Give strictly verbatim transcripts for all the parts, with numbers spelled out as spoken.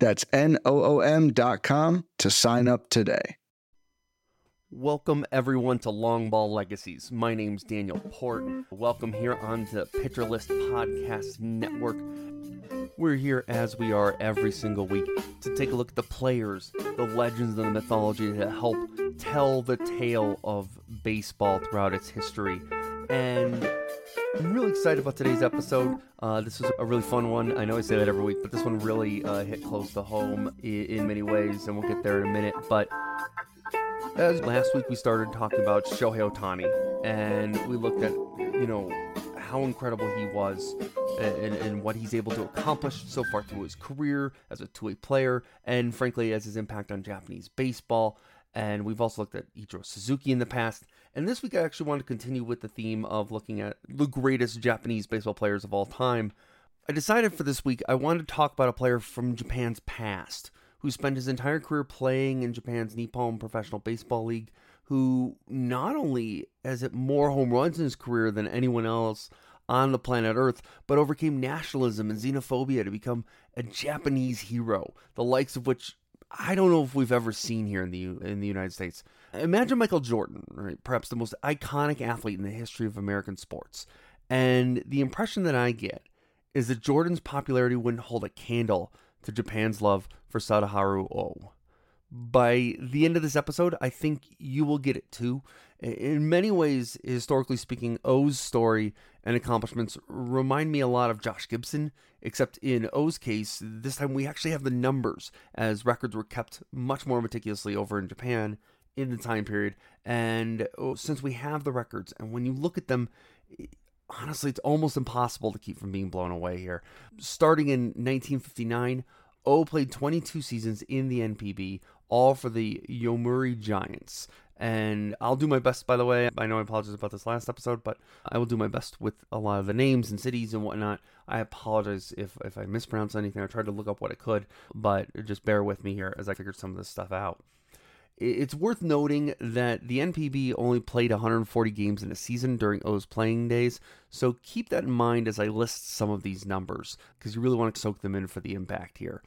That's N O O M dot com to sign up today. Welcome everyone to Long Ball Legacies. My name's Daniel Port. Welcome here on the Pitcher List Podcast Network. We're here as we are every single week to take a look at the players, the legends, and the mythology to help tell the tale of baseball throughout its history. And I'm really excited about today's episode. Uh, this was a really fun one. I know I say that every week, but this one really uh, hit close to home in, in many ways, and we'll get there in a minute. But as last week, we started talking about Shohei Otani, and we looked at, you know, how incredible he was and, and what he's able to accomplish so far through his career as a two-way player, and frankly, as his impact on Japanese baseball. And we've also looked at Ichiro Suzuki in the past. And this week, I actually want to continue with the theme of looking at the greatest Japanese baseball players of all time. I decided for this week, I wanted to talk about a player from Japan's past, who spent his entire career playing in Japan's Nippon Professional Baseball League, who not only has hit more home runs in his career than anyone else on the planet Earth, but overcame nationalism and xenophobia to become a Japanese hero, the likes of which I don't know if we've ever seen here in the in the United States. Imagine Michael Jordan, right? Perhaps the most iconic athlete in the history of American sports. And the impression that I get is that Jordan's popularity wouldn't hold a candle to Japan's love for Sadaharu Oh. By the end of this episode, I think you will get it too. In many ways, historically speaking, Oh's story and accomplishments remind me a lot of Josh Gibson, except in Oh's case, this time we actually have the numbers, as records were kept much more meticulously over in Japan in the time period. And oh, since we have the records, and when you look at them, it, honestly, it's almost impossible to keep from being blown away here. Starting in nineteen fifty-nine, Oh played twenty-two seasons in the N P B, all for the Yomiuri Giants. And I'll do my best, by the way. I know I apologize about this last episode, but I will do my best with a lot of the names and cities and whatnot. I apologize if, if I mispronounce anything. I tried to look up what I could, but just bear with me here as I figured some of this stuff out. It's worth noting that the N P B only played one hundred forty games in a season during Oh's playing days, so keep that in mind as I list some of these numbers, because you really want to soak them in for the impact here.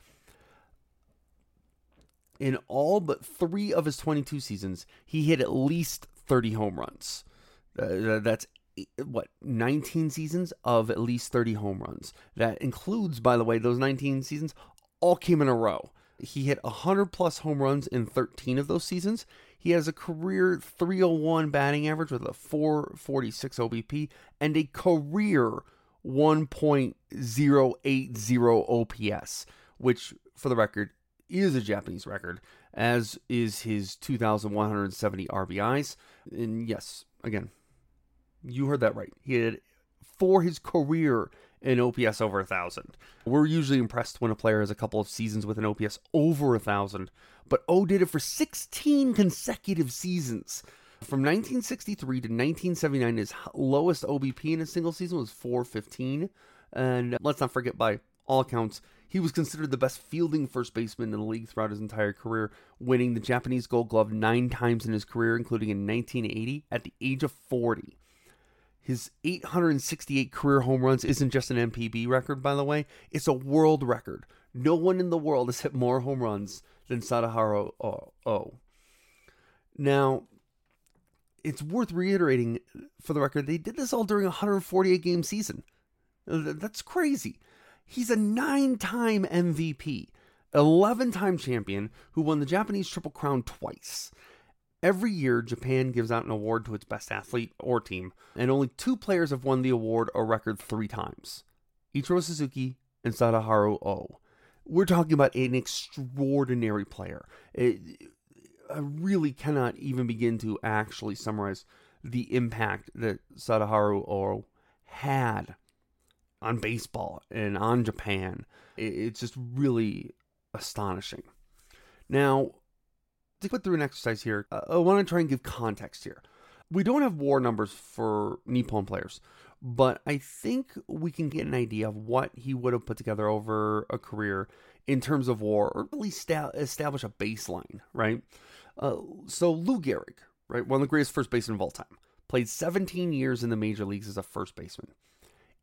In all but three of his twenty-two seasons, he hit at least thirty home runs. Uh, that's, what, nineteen seasons of at least thirty home runs. That includes, by the way, those nineteen seasons all came in a row. He hit one hundred plus home runs in thirteen of those seasons. He has a career three oh one batting average with a four forty-six O B P and a career one point oh eight oh O P S, which, for the record, is a Japanese record, as is his two thousand one hundred seventy R B Is. And yes, again, you heard that right. He had, for his career, an O P S over one thousand. We're usually impressed when a player has a couple of seasons with an O P S over one thousand, but Oh did it for sixteen consecutive seasons. From nineteen sixty-three to nineteen seventy-nine, his lowest O B P in a single season was four fifteen. And let's not forget, by all accounts, he was considered the best fielding first baseman in the league throughout his entire career, winning the Japanese Gold Glove nine times in his career, including in nineteen eighty at the age of forty. His eight hundred sixty-eight career home runs isn't just an N P B record, by the way. It's a world record. No one in the world has hit more home runs than Sadaharu Oh. Now, it's worth reiterating, for the record, they did this all during a one hundred forty-eight game season. That's crazy. He's a nine-time M V P, eleven-time champion who won the Japanese Triple Crown twice. Every year, Japan gives out an award to its best athlete or team, and only two players have won the award a record three times: Ichiro Suzuki and Sadaharu Oh. We're talking about an extraordinary player. It, I really cannot even begin to actually summarize the impact that Sadaharu Oh had on baseball and on Japan. It's just really astonishing. Now, to put through an exercise here, uh, I want to try and give context here. We don't have WAR numbers for Nippon players, but I think we can get an idea of what he would have put together over a career in terms of WAR, or at least sta- establish a baseline, right? Uh, so Lou Gehrig, right, one of the greatest first basemen of all time, played seventeen years in the major leagues as a first baseman.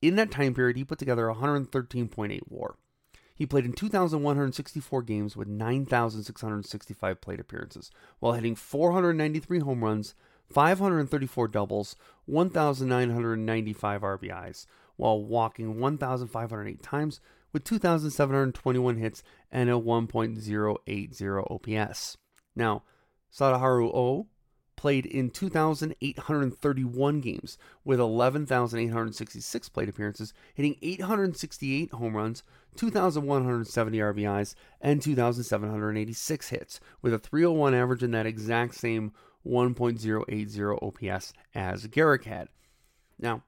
In that time period, he put together one thirteen point eight WAR. He played in two thousand one hundred sixty-four games with nine thousand six hundred sixty-five plate appearances, while hitting four hundred ninety-three home runs, five hundred thirty-four doubles, one thousand nine hundred ninety-five R B Is, while walking one thousand five hundred eight times with two thousand seven hundred twenty-one hits and a one point oh eight oh O P S. Now, Sadaharu Oh played in two thousand eight hundred thirty-one games with eleven thousand eight hundred sixty-six plate appearances, hitting eight hundred sixty-eight home runs, two thousand one hundred seventy R B Is, and two thousand seven hundred eighty-six hits, with a three oh one average in that exact same one point oh eight oh O P S as Gehrig had. Now,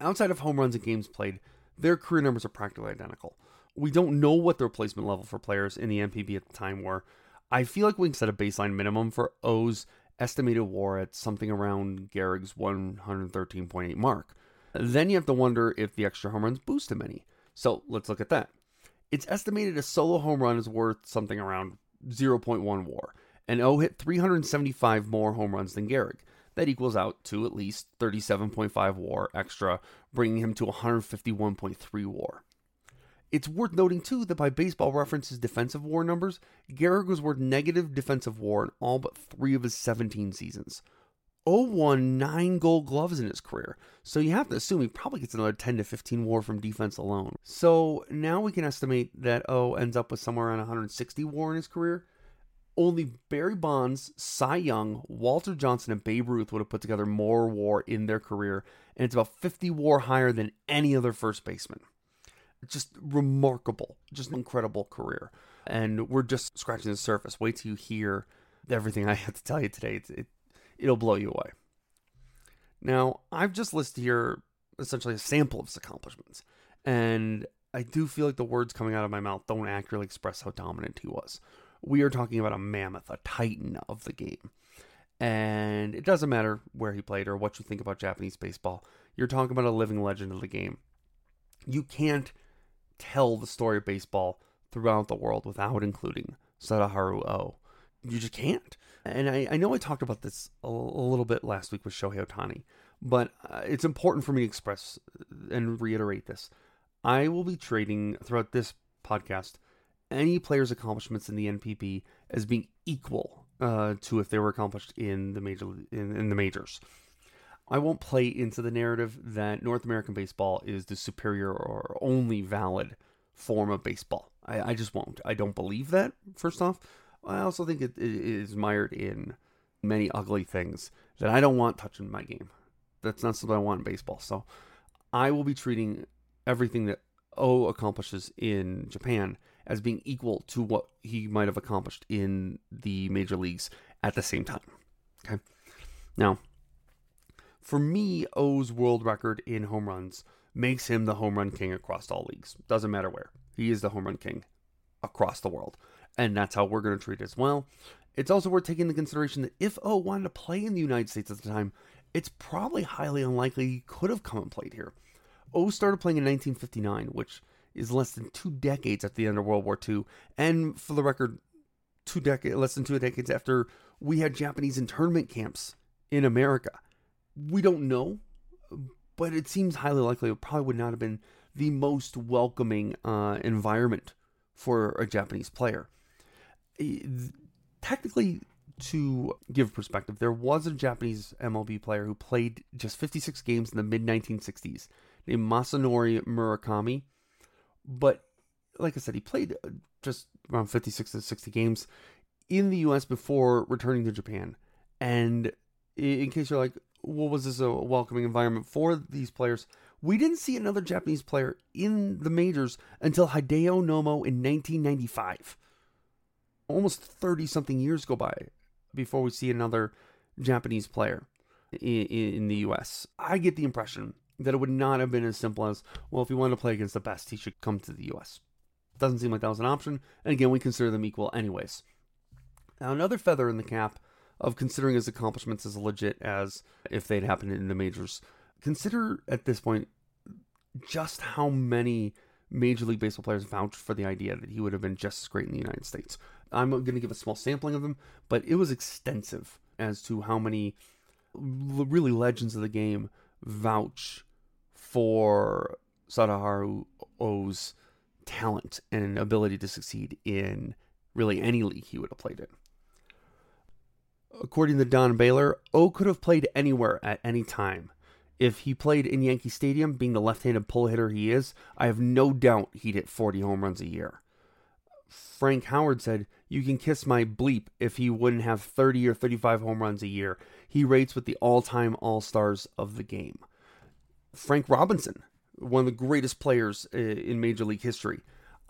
outside of home runs and games played, their career numbers are practically identical. We don't know what the replacement level for players in the M P B at the time were. I feel like we can set a baseline minimum for O's estimated WAR at something around Gehrig's one thirteen point eight mark. Then you have to wonder if the extra home runs boost him any. So let's look at that. It's estimated a solo home run is worth something around point one WAR, and O hit three hundred seventy-five more home runs than Gehrig. That equals out to at least thirty-seven point five WAR extra, bringing him to one fifty-one point three WAR. It's worth noting, too, that by Baseball Reference's defensive WAR numbers, Gehrig was worth negative defensive WAR in all but three of his seventeen seasons. O won nine gold gloves in his career, so you have to assume he probably gets another ten to fifteen WAR from defense alone. So now we can estimate that O ends up with somewhere around one hundred sixty WAR in his career. Only Barry Bonds, Cy Young, Walter Johnson, and Babe Ruth would have put together more WAR in their career, and it's about fifty WAR higher than any other first baseman. Just remarkable, just an incredible career. And we're just scratching the surface. Wait till you hear everything I have to tell you today. It, it, it'll blow you away. Now, I've just listed here essentially a sample of his accomplishments, and I do feel like the words coming out of my mouth don't accurately express how dominant he was. We are talking about a mammoth, a titan of the game. And it doesn't matter where he played or what you think about Japanese baseball. You're talking about a living legend of the game. You can't tell the story of baseball throughout the world without including Sadaharu Oh. You just can't. And I, I know I talked about this a, a little bit last week with Shohei Otani, but uh, it's important for me to express and reiterate this. I will be trading throughout this podcast any player's accomplishments in the N P B as being equal uh, to if they were accomplished in the major in, in the majors. I won't play into the narrative that North American baseball is the superior or only valid form of baseball. I, I just won't. I don't believe that, first off. I also think it, it is mired in many ugly things that I don't want touching my game. That's not something I want in baseball. So I will be treating everything that O accomplishes in Japan as being equal to what he might have accomplished in the major leagues at the same time. Okay. Now, for me, O's world record in home runs makes him the home run king across all leagues. Doesn't matter where. He is the home run king across the world. And that's how we're going to treat it as well. It's also worth taking into consideration that if O wanted to play in the United States at the time, it's probably highly unlikely he could have come and played here. O started playing in nineteen fifty-nine, which is less than two decades after the end of World War Two, and for the record, two decades, less than two decades after we had Japanese internment camps in America. We don't know, but it seems highly likely it probably would not have been the most welcoming uh, environment for a Japanese player. Technically, to give perspective, there was a Japanese M L B player who played just fifty-six games in the mid nineteen sixties named Masanori Murakami. But, like I said, he played just around fifty-six to sixty games in the U S before returning to Japan. And in case you're like, well, was this a welcoming environment for these players? We didn't see another Japanese player in the majors until Hideo Nomo in nineteen ninety-five. Almost thirty-something years go by before we see another Japanese player in, in the U S. I get the impression that it would not have been as simple as, well, if he wanted to play against the best, he should come to the U S. Doesn't seem like that was an option, and again, we consider them equal anyways. Another feather in the cap of considering his accomplishments as legit as if they'd happened in the majors. Consider at this point just how many Major League Baseball players vouched for the idea that he would have been just as great in the United States. I'm going to give a small sampling of them, but it was extensive as to how many really legends of the game vouch for Sadaharu Oh's talent and ability to succeed in really any league he would have played in. According to Don Baylor, Oh could have played anywhere at any time. If he played in Yankee Stadium, being the left-handed pull hitter he is, I have no doubt he'd hit forty home runs a year. Frank Howard said, "You can kiss my bleep if he wouldn't have thirty or thirty-five home runs a year." He rates with the all-time all-stars of the game. Frank Robinson, one of the greatest players in Major League history.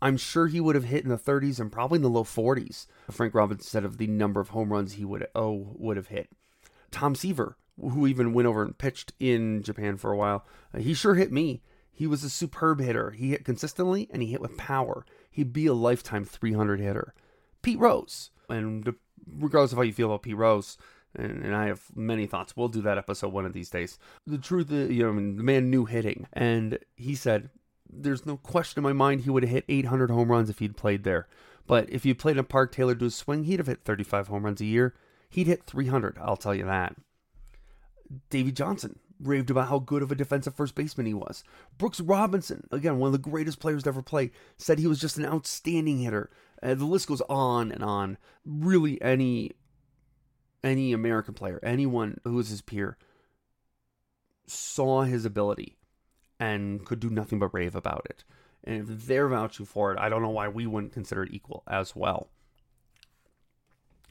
I'm sure he would have hit in the thirties and probably in the low forties. Frank Robinson said of the number of home runs he would oh, would have hit. Tom Seaver, who even went over and pitched in Japan for a while, he sure hit me. He was a superb hitter. He hit consistently, and he hit with power. He'd be a lifetime three hundred hitter. Pete Rose, and regardless of how you feel about Pete Rose, and, and I have many thoughts. We'll do that episode one of these days. The truth is, you know, I mean, the man knew hitting, and he said, "There's no question in my mind he would have hit eight hundred home runs if he'd played there. But if you played in a park tailored to his swing, he'd have hit thirty-five home runs a year. He'd hit three hundred, I'll tell you that." Davey Johnson raved about how good of a defensive first baseman he was. Brooks Robinson, again, one of the greatest players to ever play, said he was just an outstanding hitter. Uh, the list goes on and on. Really, any any American player, anyone who was his peer, saw his ability and could do nothing but rave about it. And if they're vouching for it, I don't know why we wouldn't consider it equal as well.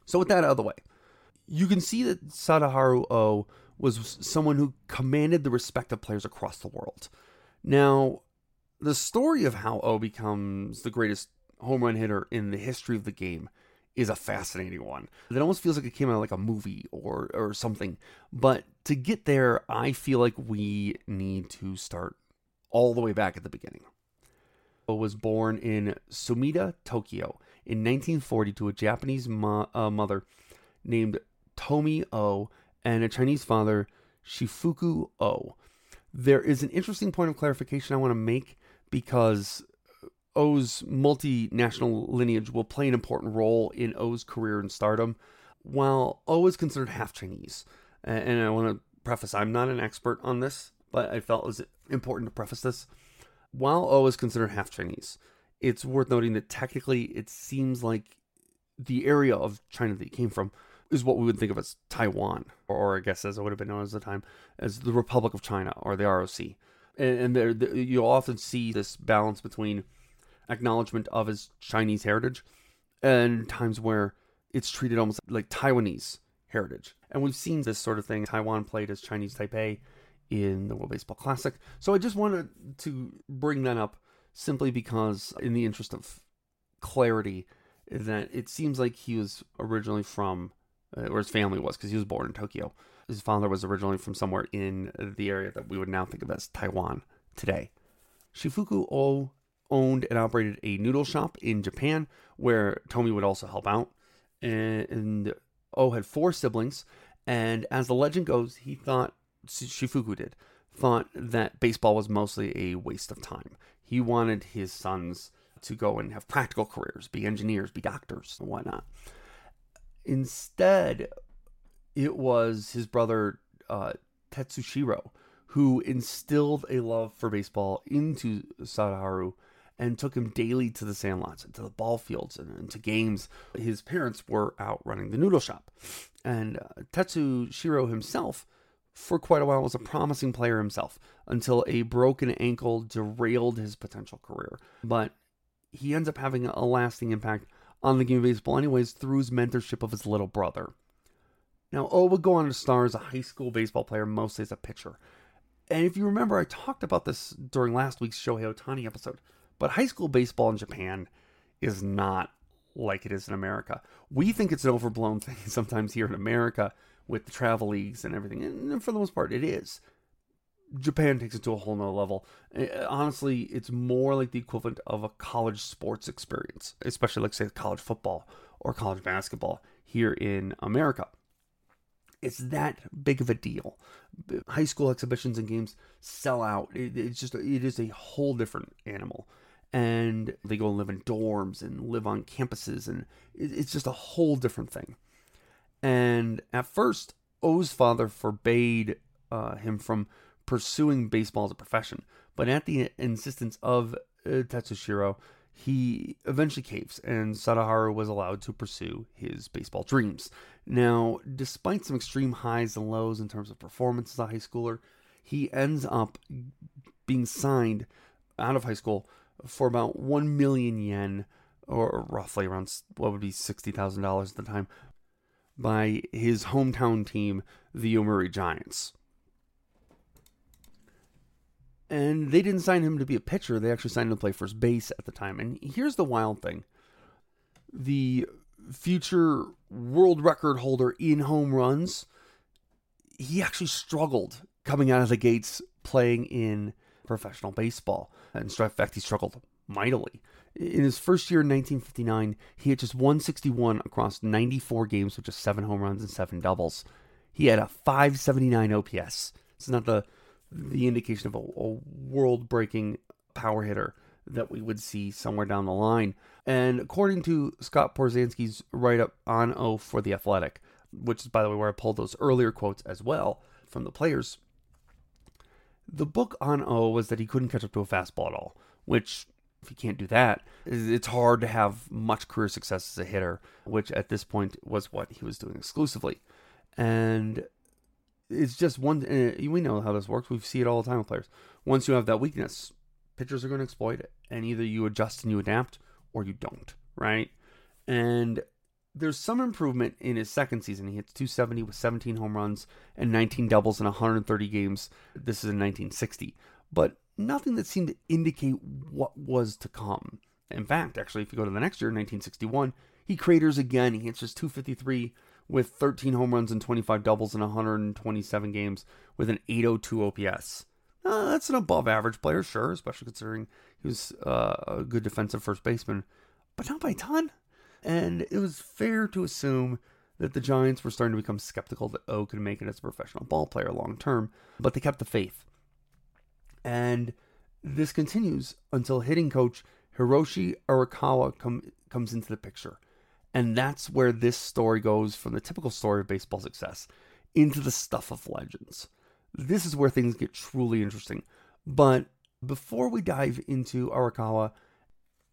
So with that out of the way, you can see that Sadaharu Oh was someone who commanded the respect of players across the world. Now, the story of how Oh becomes the greatest home run hitter in the history of the game is a fascinating one. It almost feels like it came out of like a movie or, or something. But to get there, I feel like we need to start all the way back at the beginning. Oh was born in Sumida, Tokyo in nineteen forty to a Japanese mo- uh, mother named Tomi O and a Chinese father, Shifuku Oh. There is an interesting point of clarification I want to make because Oh's multinational lineage will play an important role in Oh's career and stardom. While Oh is considered half Chinese, and I want to preface, I'm not an expert on this, but I felt it was important to preface this. While Oh is considered half Chinese, it's worth noting that technically it seems like the area of China that he came from is what we would think of as Taiwan, or I guess as it would have been known at the time, as the Republic of China, or the R O C. And, and there, the, you'll often see this balance between acknowledgement of his Chinese heritage and times where it's treated almost like Taiwanese heritage. And we've seen this sort of thing. Taiwan played as Chinese Taipei in the World Baseball Classic. So I just wanted to bring that up simply because, in the interest of clarity, that it seems like he was originally from, or his family was, because he was born in Tokyo. His father was originally from somewhere in the area that we would now think of as Taiwan today. Shifuku Oh owned and operated a noodle shop in Japan, where Tomi would also help out. And Oh had four siblings, and as the legend goes, he thought, Shifuku did, thought that baseball was mostly a waste of time. He wanted his sons to go and have practical careers, be engineers, be doctors, and whatnot. Instead, it was his brother uh, Tetsushiro who instilled a love for baseball into Sadaharu and took him daily to the sandlots and to the ball fields and, and to games. His parents were out running the noodle shop. And uh, Tetsushiro himself, for quite a while, was a promising player himself until a broken ankle derailed his potential career. But he ends up having a lasting impact on the game of baseball anyways through his mentorship of his little brother. Now, Oh would go on to star as a high school baseball player, mostly as a pitcher. And if you remember, I talked about this during last week's Shohei Otani episode, but high school baseball in Japan is not like it is in America. We think it's an overblown thing sometimes here in America with the travel leagues and everything, and for the most part, it is. Japan takes it to a whole nother level. Honestly, it's more like the equivalent of a college sports experience, especially like, say, college football or college basketball here in America. It's that big of a deal. High school exhibitions and games sell out. It, it's just, it is a whole different animal. And they go and live in dorms and live on campuses. And it, it's just a whole different thing. And at first, Oh's father forbade uh, him from pursuing baseball as a profession. But at the insistence of uh, Tetsushiro, he eventually caves, and Sadaharu was allowed to pursue his baseball dreams. Now, despite some extreme highs and lows in terms of performance as a high schooler, he ends up being signed out of high school for about one million yen, or roughly around what would be sixty thousand dollars at the time, by his hometown team, the Yomiuri Giants. And they didn't sign him to be a pitcher. They actually signed him to play first base at the time. And here's the wild thing. The future world record holder in home runs, he actually struggled coming out of the gates playing in professional baseball. And in fact, he struggled mightily. In his first year in nineteen fifty-nine, he had just one sixty-one across ninety-four games with just seven home runs and seven doubles. He had a five seventy-nine O P S. It's not the... the indication of a, a world-breaking power hitter that we would see somewhere down the line. And according to Scott Porzanski's write-up on O for The Athletic, which is, by the way, where I pulled those earlier quotes as well from the players, the book on O was that he couldn't catch up to a fastball at all, which, if you can't do that, it's hard to have much career success as a hitter, which at this point was what he was doing exclusively. And it's just one, and we know how this works. We see it all the time with players. Once you have that weakness, pitchers are going to exploit it. And either you adjust and you adapt, or you don't, right? And there's some improvement in his second season. He hits two seventy with seventeen home runs and nineteen doubles in one hundred thirty games. This is in nineteen sixty. But nothing that seemed to indicate what was to come. In fact, actually, if you go to the next year, nineteen sixty-one, he craters again. He hits just two fifty-three with thirteen home runs and twenty-five doubles in one hundred twenty-seven games with an eight oh two O P S. Uh, that's an above-average player, sure, especially considering he was uh, a good defensive first baseman, but not by a ton. And it was fair to assume that the Giants were starting to become skeptical that O could make it as a professional ball player long-term, but they kept the faith. And this continues until hitting coach Hiroshi Arakawa com- comes into the picture. And that's where this story goes from the typical story of baseball success into the stuff of legends. This is where things get truly interesting. But before we dive into Arakawa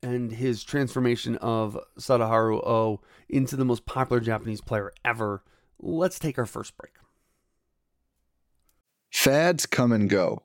and his transformation of Sadaharu Oh into the most popular Japanese player ever, let's take our first break. Fads come and go,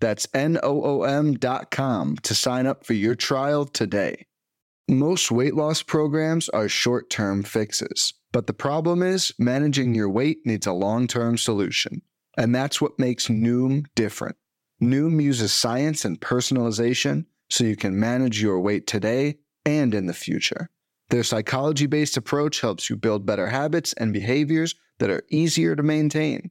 That's N O O M dot com to sign up for your trial today. Most weight loss programs are short-term fixes, but the problem is managing your weight needs a long-term solution, and that's what makes Noom different. Noom uses science and personalization so you can manage your weight today and in the future. Their psychology-based approach helps you build better habits and behaviors that are easier to maintain,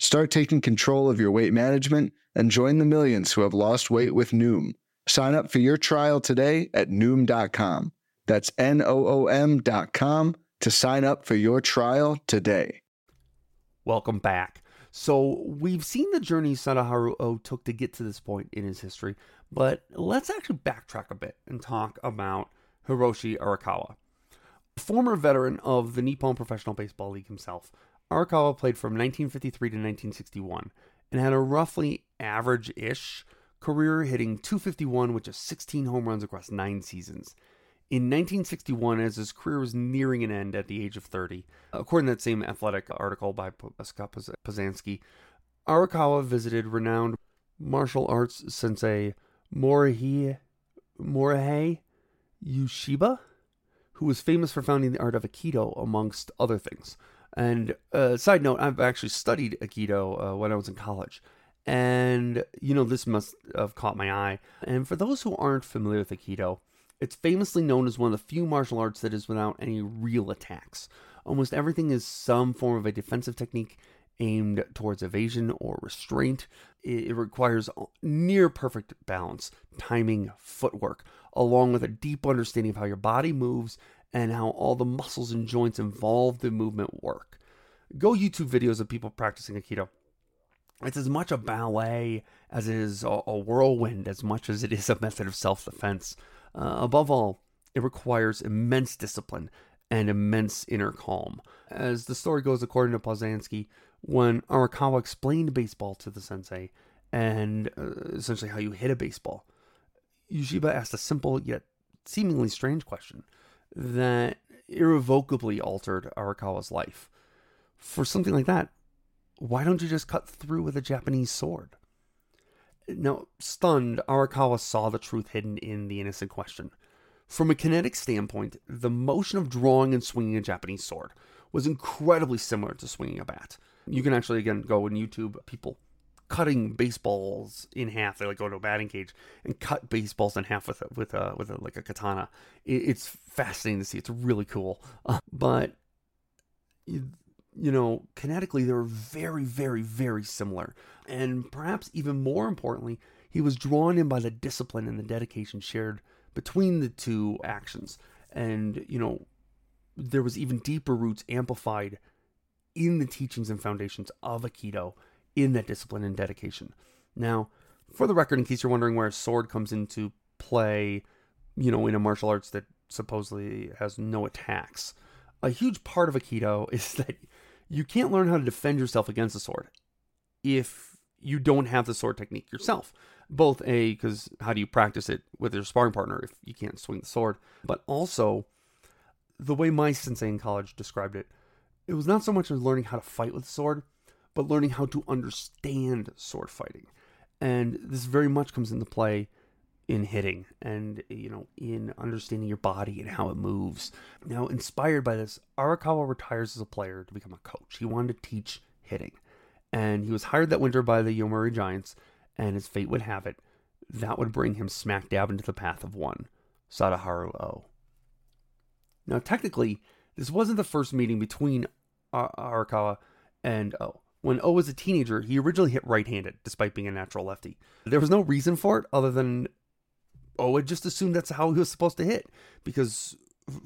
Start taking control of your weight management and join the millions who have lost weight with Noom. Sign up for your trial today at Noom dot com. That's N O O M dot com to sign up for your trial today. Welcome back. So we've seen the journey Sadaharu Oh took to get to this point in his history, but let's actually backtrack a bit and talk about Hiroshi Arakawa. Former veteran of the Nippon Professional Baseball League himself, Arakawa played from nineteen fifty-three to nineteen sixty-one and had a roughly average-ish career, hitting two fifty-one, which is sixteen home runs across nine seasons. In nineteen sixty-one, as his career was nearing an end at the age of thirty, according to that same Athletic article by Scott Posansky, Arakawa visited renowned martial arts sensei Morihei Ueshiba, who was famous for founding the art of Aikido, amongst other things. And uh, side note, I've actually studied Aikido uh, when I was in college. And, you know, this must have caught my eye. And for those who aren't familiar with Aikido, it's famously known as one of the few martial arts that is without any real attacks. Almost everything is some form of a defensive technique aimed towards evasion or restraint. It requires near perfect balance, timing, footwork, along with a deep understanding of how your body moves and how all the muscles and joints involved in movement work. Go YouTube videos of people practicing Aikido. It's as much a ballet as it is a whirlwind, as much as it is a method of self-defense. Uh, above all, it requires immense discipline and immense inner calm. As the story goes, according to Posansky, when Arakawa explained baseball to the sensei and uh, essentially how you hit a baseball, Ueshiba asked a simple yet seemingly strange question that irrevocably altered Arakawa's life. For something like that, why don't you just cut through with a Japanese sword? Now, stunned, Arakawa saw the truth hidden in the innocent question. From a kinetic standpoint, the motion of drawing and swinging a Japanese sword was incredibly similar to swinging a bat. You can actually, again, go on YouTube, people cutting baseballs in half. They like go to a batting cage and cut baseballs in half with a, with a, with a, like a katana. It's fascinating to see. It's really cool. Uh, but, you, you know, kinetically, they were very, very, very similar. And perhaps even more importantly, he was drawn in by the discipline and the dedication shared between the two actions. And, you know, there was even deeper roots amplified in the teachings and foundations of Aikido in that discipline and dedication. Now, for the record, in case you're wondering where a sword comes into play, you know, in a martial arts that supposedly has no attacks, a huge part of Aikido is that you can't learn how to defend yourself against a sword if you don't have the sword technique yourself. Both A, because how do you practice it with your sparring partner if you can't swing the sword? But also, the way my sensei in college described it, it was not so much as learning how to fight with a sword, but learning how to understand sword fighting. And this very much comes into play in hitting and, you know, in understanding your body and how it moves. Now, inspired by this, Arakawa retires as a player to become a coach. He wanted to teach hitting. And he was hired that winter by the Yomiuri Giants, and as fate would have it, that would bring him smack dab into the path of one, Sadaharu Oh. Now, technically, this wasn't the first meeting between Ar- Arakawa and Oh. When O was a teenager, he originally hit right-handed, despite being a natural lefty. There was no reason for it other than O had just assumed that's how he was supposed to hit. Because,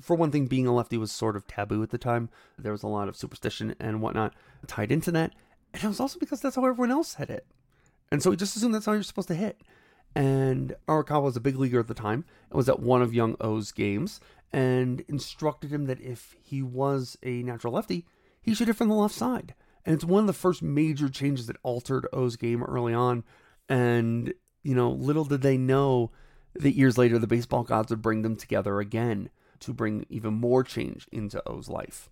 for one thing, being a lefty was sort of taboo at the time. There was a lot of superstition and whatnot tied into that. And it was also because that's how everyone else had hit. And so he just assumed that's how you're supposed to hit. And Arakawa was a big leaguer at the time and was at one of young O's games and instructed him that if he was a natural lefty, he should hit from the left side. And it's one of the first major changes that altered O's game early on. And, you know, little did they know that years later the baseball gods would bring them together again to bring even more change into O's life.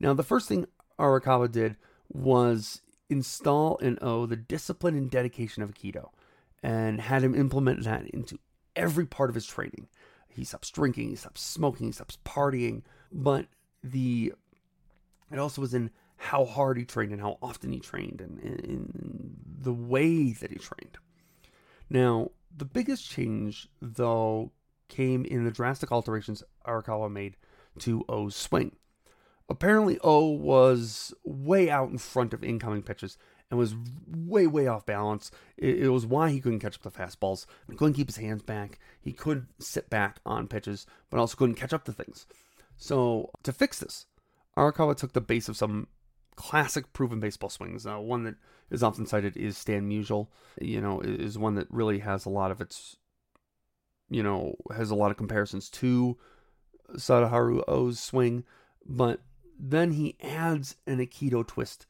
Now, the first thing Arakawa did was install in O the discipline and dedication of Aikido and had him implement that into every part of his training. He stops drinking, he stops smoking, he stops partying, but the it also was in how hard he trained and how often he trained and in the way that he trained. Now, the biggest change, though, came in the drastic alterations Arakawa made to O's swing. Apparently, O was way out in front of incoming pitches and was way, way off balance. It, it was why he couldn't catch up the fastballs. He couldn't keep his hands back. He could sit back on pitches, but also couldn't catch up to things. So to fix this, Arakawa took the base of some classic proven baseball swings. Uh, one that is often cited is Stan Musial. You know, is one that really has a lot of its, you know, has a lot of comparisons to Sadaharu Oh's swing, but then he adds an Aikido twist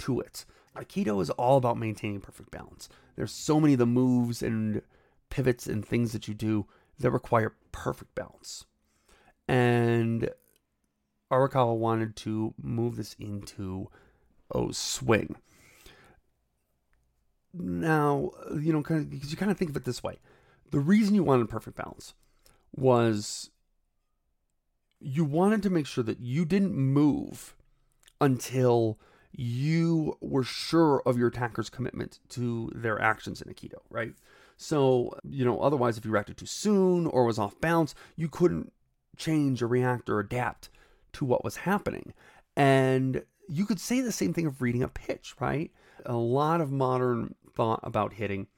to it. Aikido is all about maintaining perfect balance. There's so many of the moves and pivots and things that you do that require perfect balance. And Arakawa wanted to move this into Oh's swing. Now, you know, kind of, because you kind of think of it this way. The reason you wanted perfect balance was you wanted to make sure that you didn't move until you were sure of your attacker's commitment to their actions in Aikido, right? So, you know, otherwise if you reacted too soon or was off balance, you couldn't change or react or adapt to what was happening. And you could say the same thing of reading a pitch, right? A lot of modern thought about hitting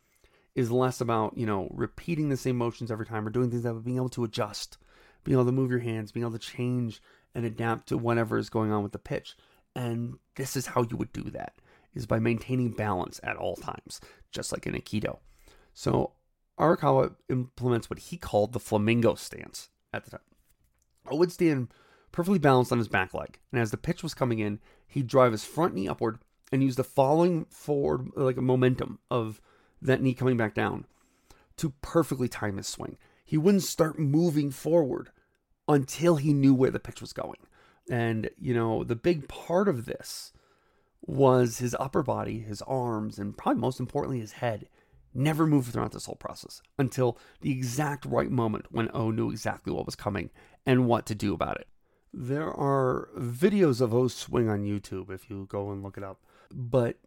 is less about, you know, repeating the same motions every time or doing things that would be able to adjust, being able to move your hands, being able to change and adapt to whatever is going on with the pitch. And this is how you would do that, is by maintaining balance at all times, just like in Aikido. So Arakawa implements what he called the flamingo stance at the time. Oh would stand perfectly balanced on his back leg, and as the pitch was coming in, he'd drive his front knee upward and use the falling forward, like a momentum of that knee coming back down, to perfectly time his swing. He wouldn't start moving forward until he knew where the pitch was going. And, you know, the big part of this was his upper body, his arms, and probably most importantly, his head, never moved throughout this whole process until the exact right moment when Oh knew exactly what was coming and what to do about it. There are videos of Oh's swing on YouTube if you go and look it up. But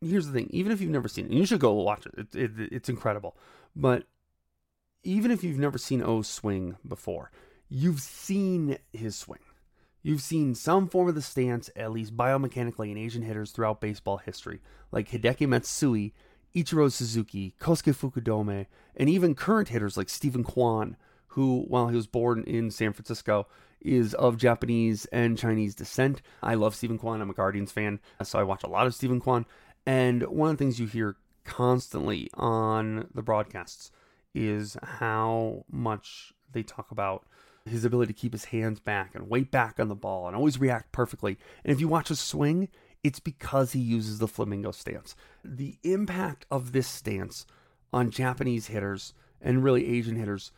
here's the thing, even if you've never seen it, and you should go watch it, it, it it's incredible. But even if you've never seen Oh swing before, you've seen his swing. You've seen some form of the stance, at least biomechanically, in Asian hitters throughout baseball history, like Hideki Matsui, Ichiro Suzuki, Kosuke Fukudome, and even current hitters like Stephen Kwan, who, while he was born in San Francisco, is of Japanese and Chinese descent. I love Stephen Kwan. I'm a Guardians fan, so I watch a lot of Stephen Kwan. And one of the things you hear constantly on the broadcasts is how much they talk about his ability to keep his hands back and weight back on the ball and always react perfectly. And if you watch his swing, it's because he uses the flamingo stance. The impact of this stance on Japanese hitters and really Asian hitters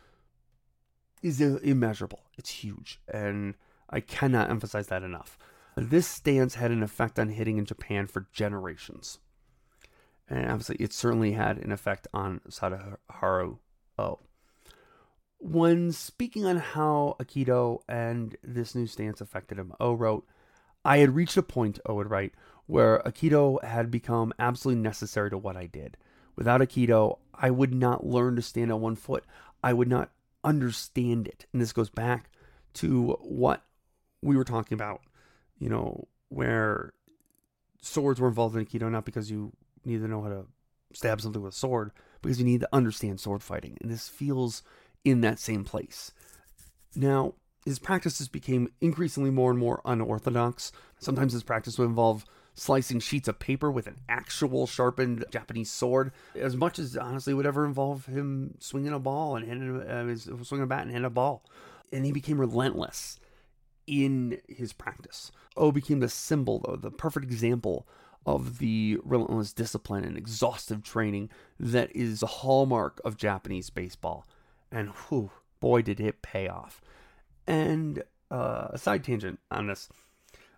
is immeasurable. It's huge. And I cannot emphasize that enough. This stance had an effect on hitting in Japan for generations. And obviously, it certainly had an effect on Sadaharu Oh. When speaking on how Aikido and this new stance affected him, Oh wrote, "I had reached a point," Oh would write, "where Aikido had become absolutely necessary to what I did. Without Aikido, I would not learn to stand on one foot. I would not understand it." And this goes back to what we were talking about, you know, where swords were involved in Aikido, not because you need to know how to stab something with a sword, because you need to understand sword fighting. And this feels in that same place. Now, his practices became increasingly more and more unorthodox. Sometimes his practice would involve slicing sheets of paper with an actual sharpened Japanese sword, as much as honestly would ever involve him swinging a ball and hitting, uh, swinging a bat and hitting a ball. And he became relentless in his practice. Oh became the symbol, though, the perfect example of the relentless discipline and exhaustive training that is the hallmark of Japanese baseball. And whew, boy, did it pay off. And uh, a side tangent on this,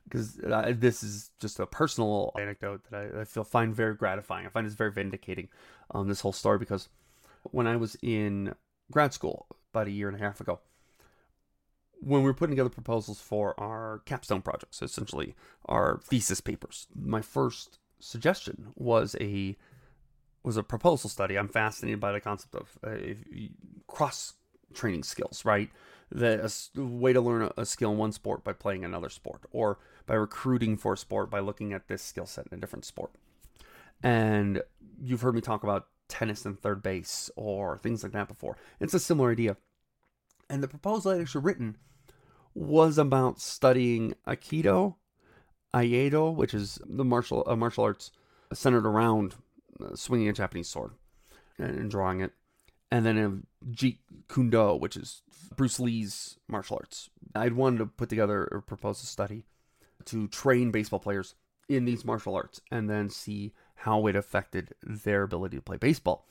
because uh, this is just a personal anecdote that I, I feel find very gratifying. I find it's very vindicating, um, this whole story, because when I was in grad school about a year and a half ago, when we were putting together proposals for our capstone projects, essentially our thesis papers, my first suggestion was a was a proposal study. I'm fascinated by the concept of uh, cross-training skills, right? The a way to learn a skill in one sport by playing another sport, or by recruiting for a sport by looking at this skill set in a different sport. And you've heard me talk about tennis and third base or things like that before. It's a similar idea. And the proposal I had actually written was about studying Aikido, Aikido, which is the martial uh, martial arts centered around uh, swinging a Japanese sword and, and drawing it. And then a Jeet Kune Do, which is Bruce Lee's martial arts. I'd wanted to put together or propose a study to train baseball players in these martial arts and then see how it affected their ability to play baseball.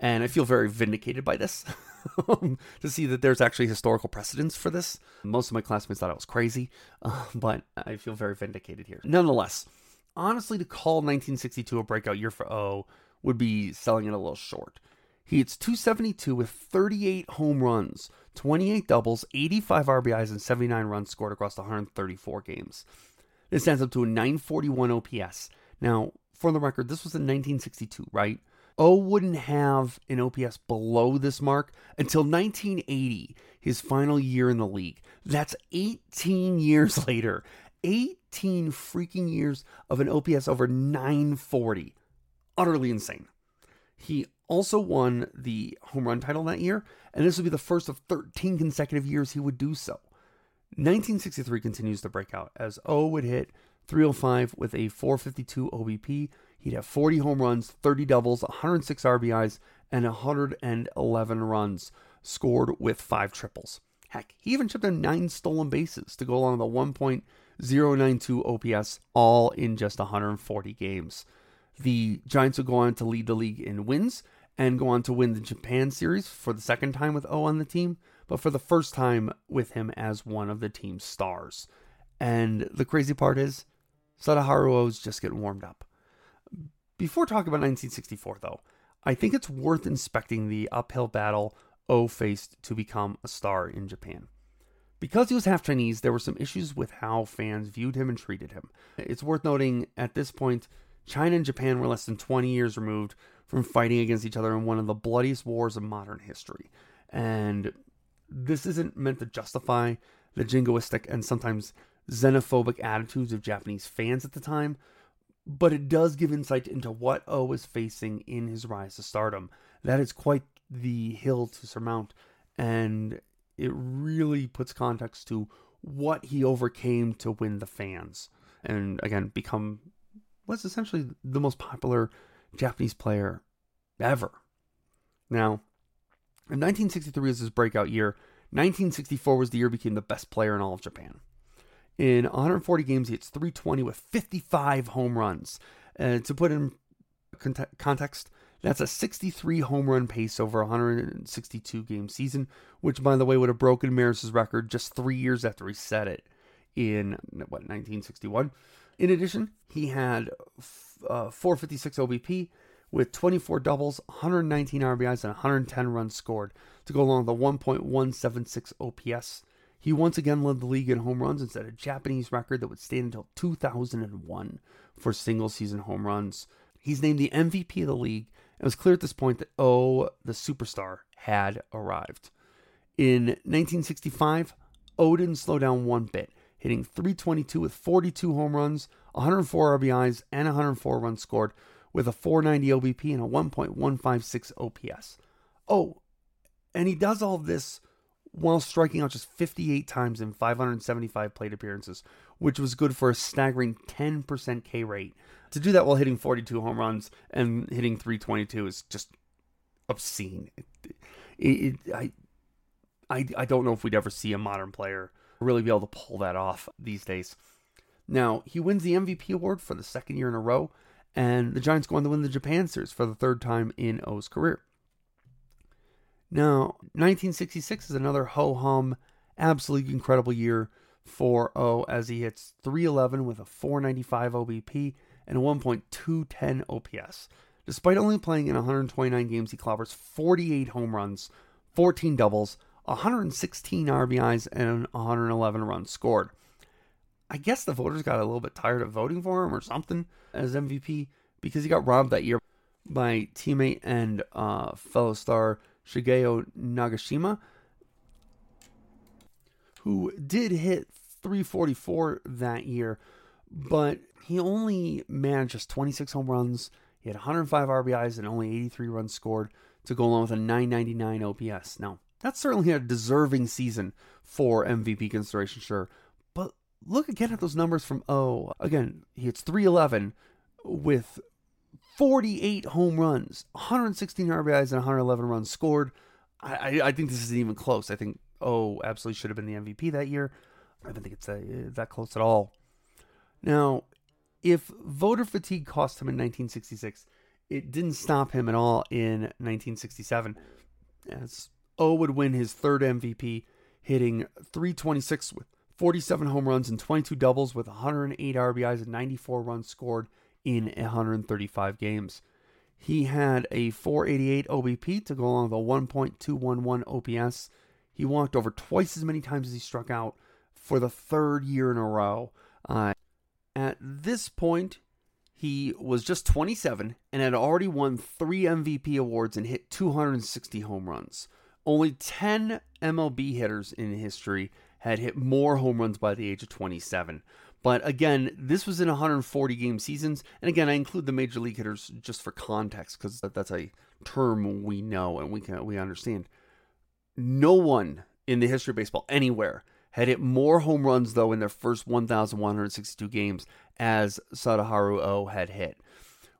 And I feel very vindicated by this, to see that there's actually historical precedence for this. Most of my classmates thought I was crazy, uh, but I feel very vindicated here. Nonetheless, honestly, to call nineteen sixty-two a breakout year for Oh would be selling it a little short. He hits two seventy-two with thirty-eight home runs, twenty-eight doubles, eighty-five R B Is, and seventy-nine runs scored across one hundred thirty-four games. This stands up to a nine forty-one O P S. Now, for the record, this was in nineteen sixty-two, right? Oh wouldn't have an O P S below this mark until nineteen eighty, his final year in the league. That's eighteen years later. eighteen freaking years of an O P S over nine forty. Utterly insane. He also won the home run title that year, and this would be the first of thirteen consecutive years he would do so. nineteen sixty-three continues to break out, as Oh would hit three oh five with a four fifty-two O B P. He'd have forty home runs, thirty doubles, one hundred six R B Is, and one hundred eleven runs scored with five triples. Heck, he even chipped in nine stolen bases to go along with the one point oh nine two O P S, all in just one hundred forty games. The Giants would go on to lead the league in wins and go on to win the Japan series for the second time with Oh on the team, but for the first time with him as one of the team's stars. And the crazy part is, Sadaharu Oh's just getting warmed up. Before talking about nineteen sixty-four, though, I think it's worth inspecting the uphill battle Oh faced to become a star in Japan. Because he was half Chinese, there were some issues with how fans viewed him and treated him. It's worth noting at this point, China and Japan were less than twenty years removed from fighting against each other in one of the bloodiest wars of modern history. And this isn't meant to justify the jingoistic and sometimes xenophobic attitudes of Japanese fans at the time, but it does give insight into what Oh was facing in his rise to stardom. That is quite the hill to surmount, and it really puts context to what he overcame to win the fans and, again, become was essentially the most popular Japanese player ever. Now, if nineteen sixty-three is his breakout year, nineteen sixty-four was the year he became the best player in all of Japan. In one hundred forty games, he hits three twenty with fifty-five home runs. Uh, to put in context, that's a sixty-three home run pace over a one hundred sixty-two game season, which, by the way, would have broken Maris's record just three years after he set it in, what, nineteen sixty-one? In addition, he had uh, four fifty-six O B P with twenty-four doubles, one hundred nineteen R B Is, and one hundred ten runs scored to go along with the one point one seven six O P S. He once again led the league in home runs and set a Japanese record that would stand until two thousand one for single-season home runs. He's named the M V P of the league, and it was clear at this point that Oh, the superstar, had arrived. In nineteen sixty-five, Oh didn't slow down one bit, hitting three twenty-two with forty-two home runs, one hundred four R B Is, and one hundred four runs scored with a four ninety O B P and a one point one five six O P S. Oh, and he does all this while striking out just fifty-eight times in five hundred seventy-five plate appearances, which was good for a staggering ten percent K rate. To do that while hitting forty-two home runs and hitting three twenty-two is just obscene. It, it, it, I, I, I don't know if we'd ever see a modern player really be able to pull that off these days. Now, he wins the M V P award for the second year in a row, and the Giants go on to win the Japan series for the third time in Oh's career. Now, nineteen sixty-six is another ho-hum, absolutely incredible year for Oh, as he hits three eleven with a four ninety-five O B P and a one point two one zero O P S. Despite only playing in one hundred twenty-nine games, he clobbers forty-eight home runs, fourteen doubles, one hundred sixteen R B Is, and one hundred eleven runs scored. I guess the voters got a little bit tired of voting for him or something as M V P because he got robbed that year by teammate and uh, fellow star Shigeo Nagashima, who did hit three forty-four that year, but he only managed just twenty-six home runs. He had one hundred five R B Is and only eighty-three runs scored to go along with a nine ninety-nine O P S. Now, that's certainly a deserving season for M V P consideration, sure. But look again at those numbers from O. Again, he hits three eleven with forty-eight home runs, one hundred sixteen R B Is, and one hundred eleven runs scored. I, I think this isn't even close. I think O absolutely should have been the M V P that year. I don't think it's that, that close at all. Now, if voter fatigue cost him in nineteen sixty-six, it didn't stop him at all in nineteen sixty-seven, as O would win his third M V P, hitting three twenty-six with forty-seven home runs and twenty-two doubles with one hundred eight R B Is and ninety-four runs scored in one hundred thirty-five games. He had a four eighty-eight O B P to go along with a one point two one one O P S. He walked over twice as many times as he struck out for the third year in a row. Uh, at this point, he was just twenty-seven and had already won three M V P awards and hit two hundred sixty home runs. Only ten M L B hitters in history had hit more home runs by the age of twenty-seven. But again, this was in one hundred forty game seasons. And again, I include the major league hitters just for context, because that's a term we know and we can we understand. No one in the history of baseball anywhere had hit more home runs, though, in their first one thousand one hundred sixty-two games as Sadaharu Oh had hit.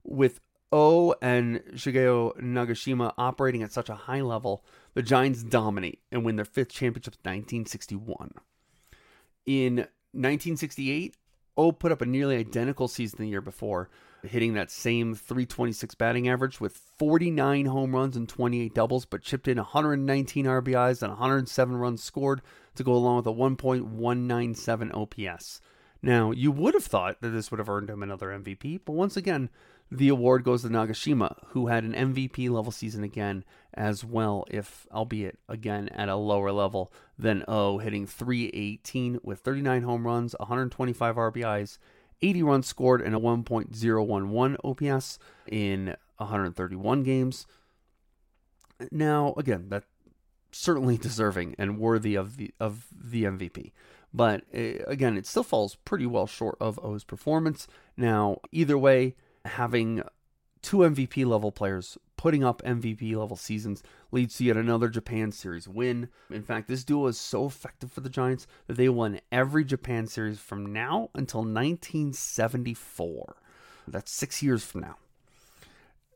With Oh and Shigeo Nagashima operating at such a high level, the Giants dominate and win their fifth championship in nineteen sixty-one. In nineteen sixty-eight, O put up a nearly identical season the year before, hitting that same three twenty-six batting average with forty-nine home runs and twenty-eight doubles, but chipped in one hundred nineteen R B Is and one hundred seven runs scored to go along with a one point one nine seven O P S. Now, you would have thought that this would have earned him another M V P, but once again, the award goes to Nagashima, who had an M V P-level season again as well, if, albeit, again, at a lower level than O, hitting three eighteen with thirty-nine home runs, one hundred twenty-five R B Is, eighty runs scored, and a one point oh one one O P S in one hundred thirty-one games. Now, again, that's certainly deserving and worthy of the of the M V P. But, uh, again, it still falls pretty well short of O's performance. Now, either way, having two M V P-level players putting up M V P-level seasons leads to yet another Japan Series win. In fact, this duo is so effective for the Giants that they won every Japan Series from now until nineteen seventy-four. That's six years from now.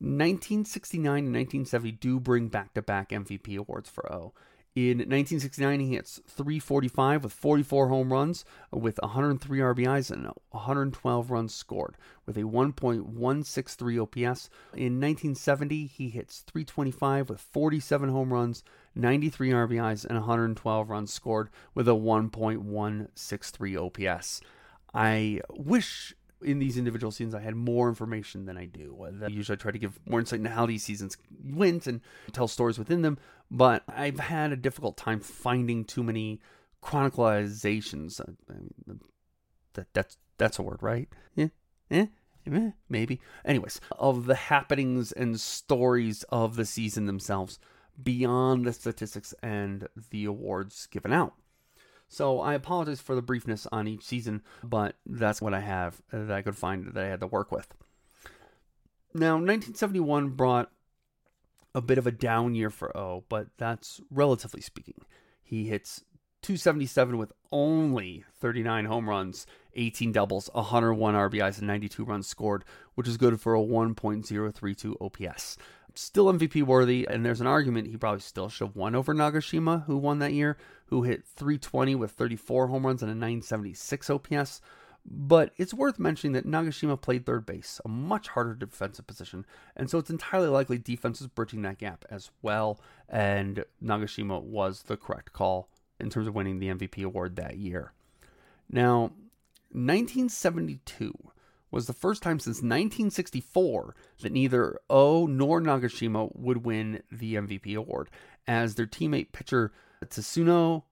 nineteen sixty-nine and nineteen seventy do bring back-to-back M V P awards for O. In nineteen sixty-nine, he hits three forty-five with forty-four home runs, with one hundred three R B Is and one hundred twelve runs scored, with a one point one six three O P S. In nineteen seventy, he hits three twenty-five with forty-seven home runs, ninety-three R B Is, and one hundred twelve runs scored, with a one point one six three O P S. I wish in these individual seasons I had more information than I do. I usually try to give more insight into how these seasons went and tell stories within them, but I've had a difficult time finding too many chronicalizations. I mean, that, that's that's a word, right? Yeah, eh, eh, maybe. Anyways, of the happenings and stories of the season themselves beyond the statistics and the awards given out. So I apologize for the briefness on each season, but that's what I have that I could find that I had to work with. Now, nineteen seventy-one brought a bit of a down year for O, but that's relatively speaking. He hits two seventy-seven with only thirty-nine home runs, eighteen doubles, one hundred one R B Is, and ninety-two runs scored, which is good for a one point oh three two O P S. Still M V P worthy, and there's an argument he probably still should have won over Nagashima, who won that year, who hit three twenty with thirty-four home runs and a nine seventy-six O P S. But it's worth mentioning that Nagashima played third base, a much harder defensive position, and so it's entirely likely defense is bridging that gap as well, and Nagashima was the correct call in terms of winning the M V P award that year. Now, nineteen seventy-two was the first time since nineteen sixty-four that neither O nor Nagashima would win the M V P award, as their teammate pitcher Tetsushiro,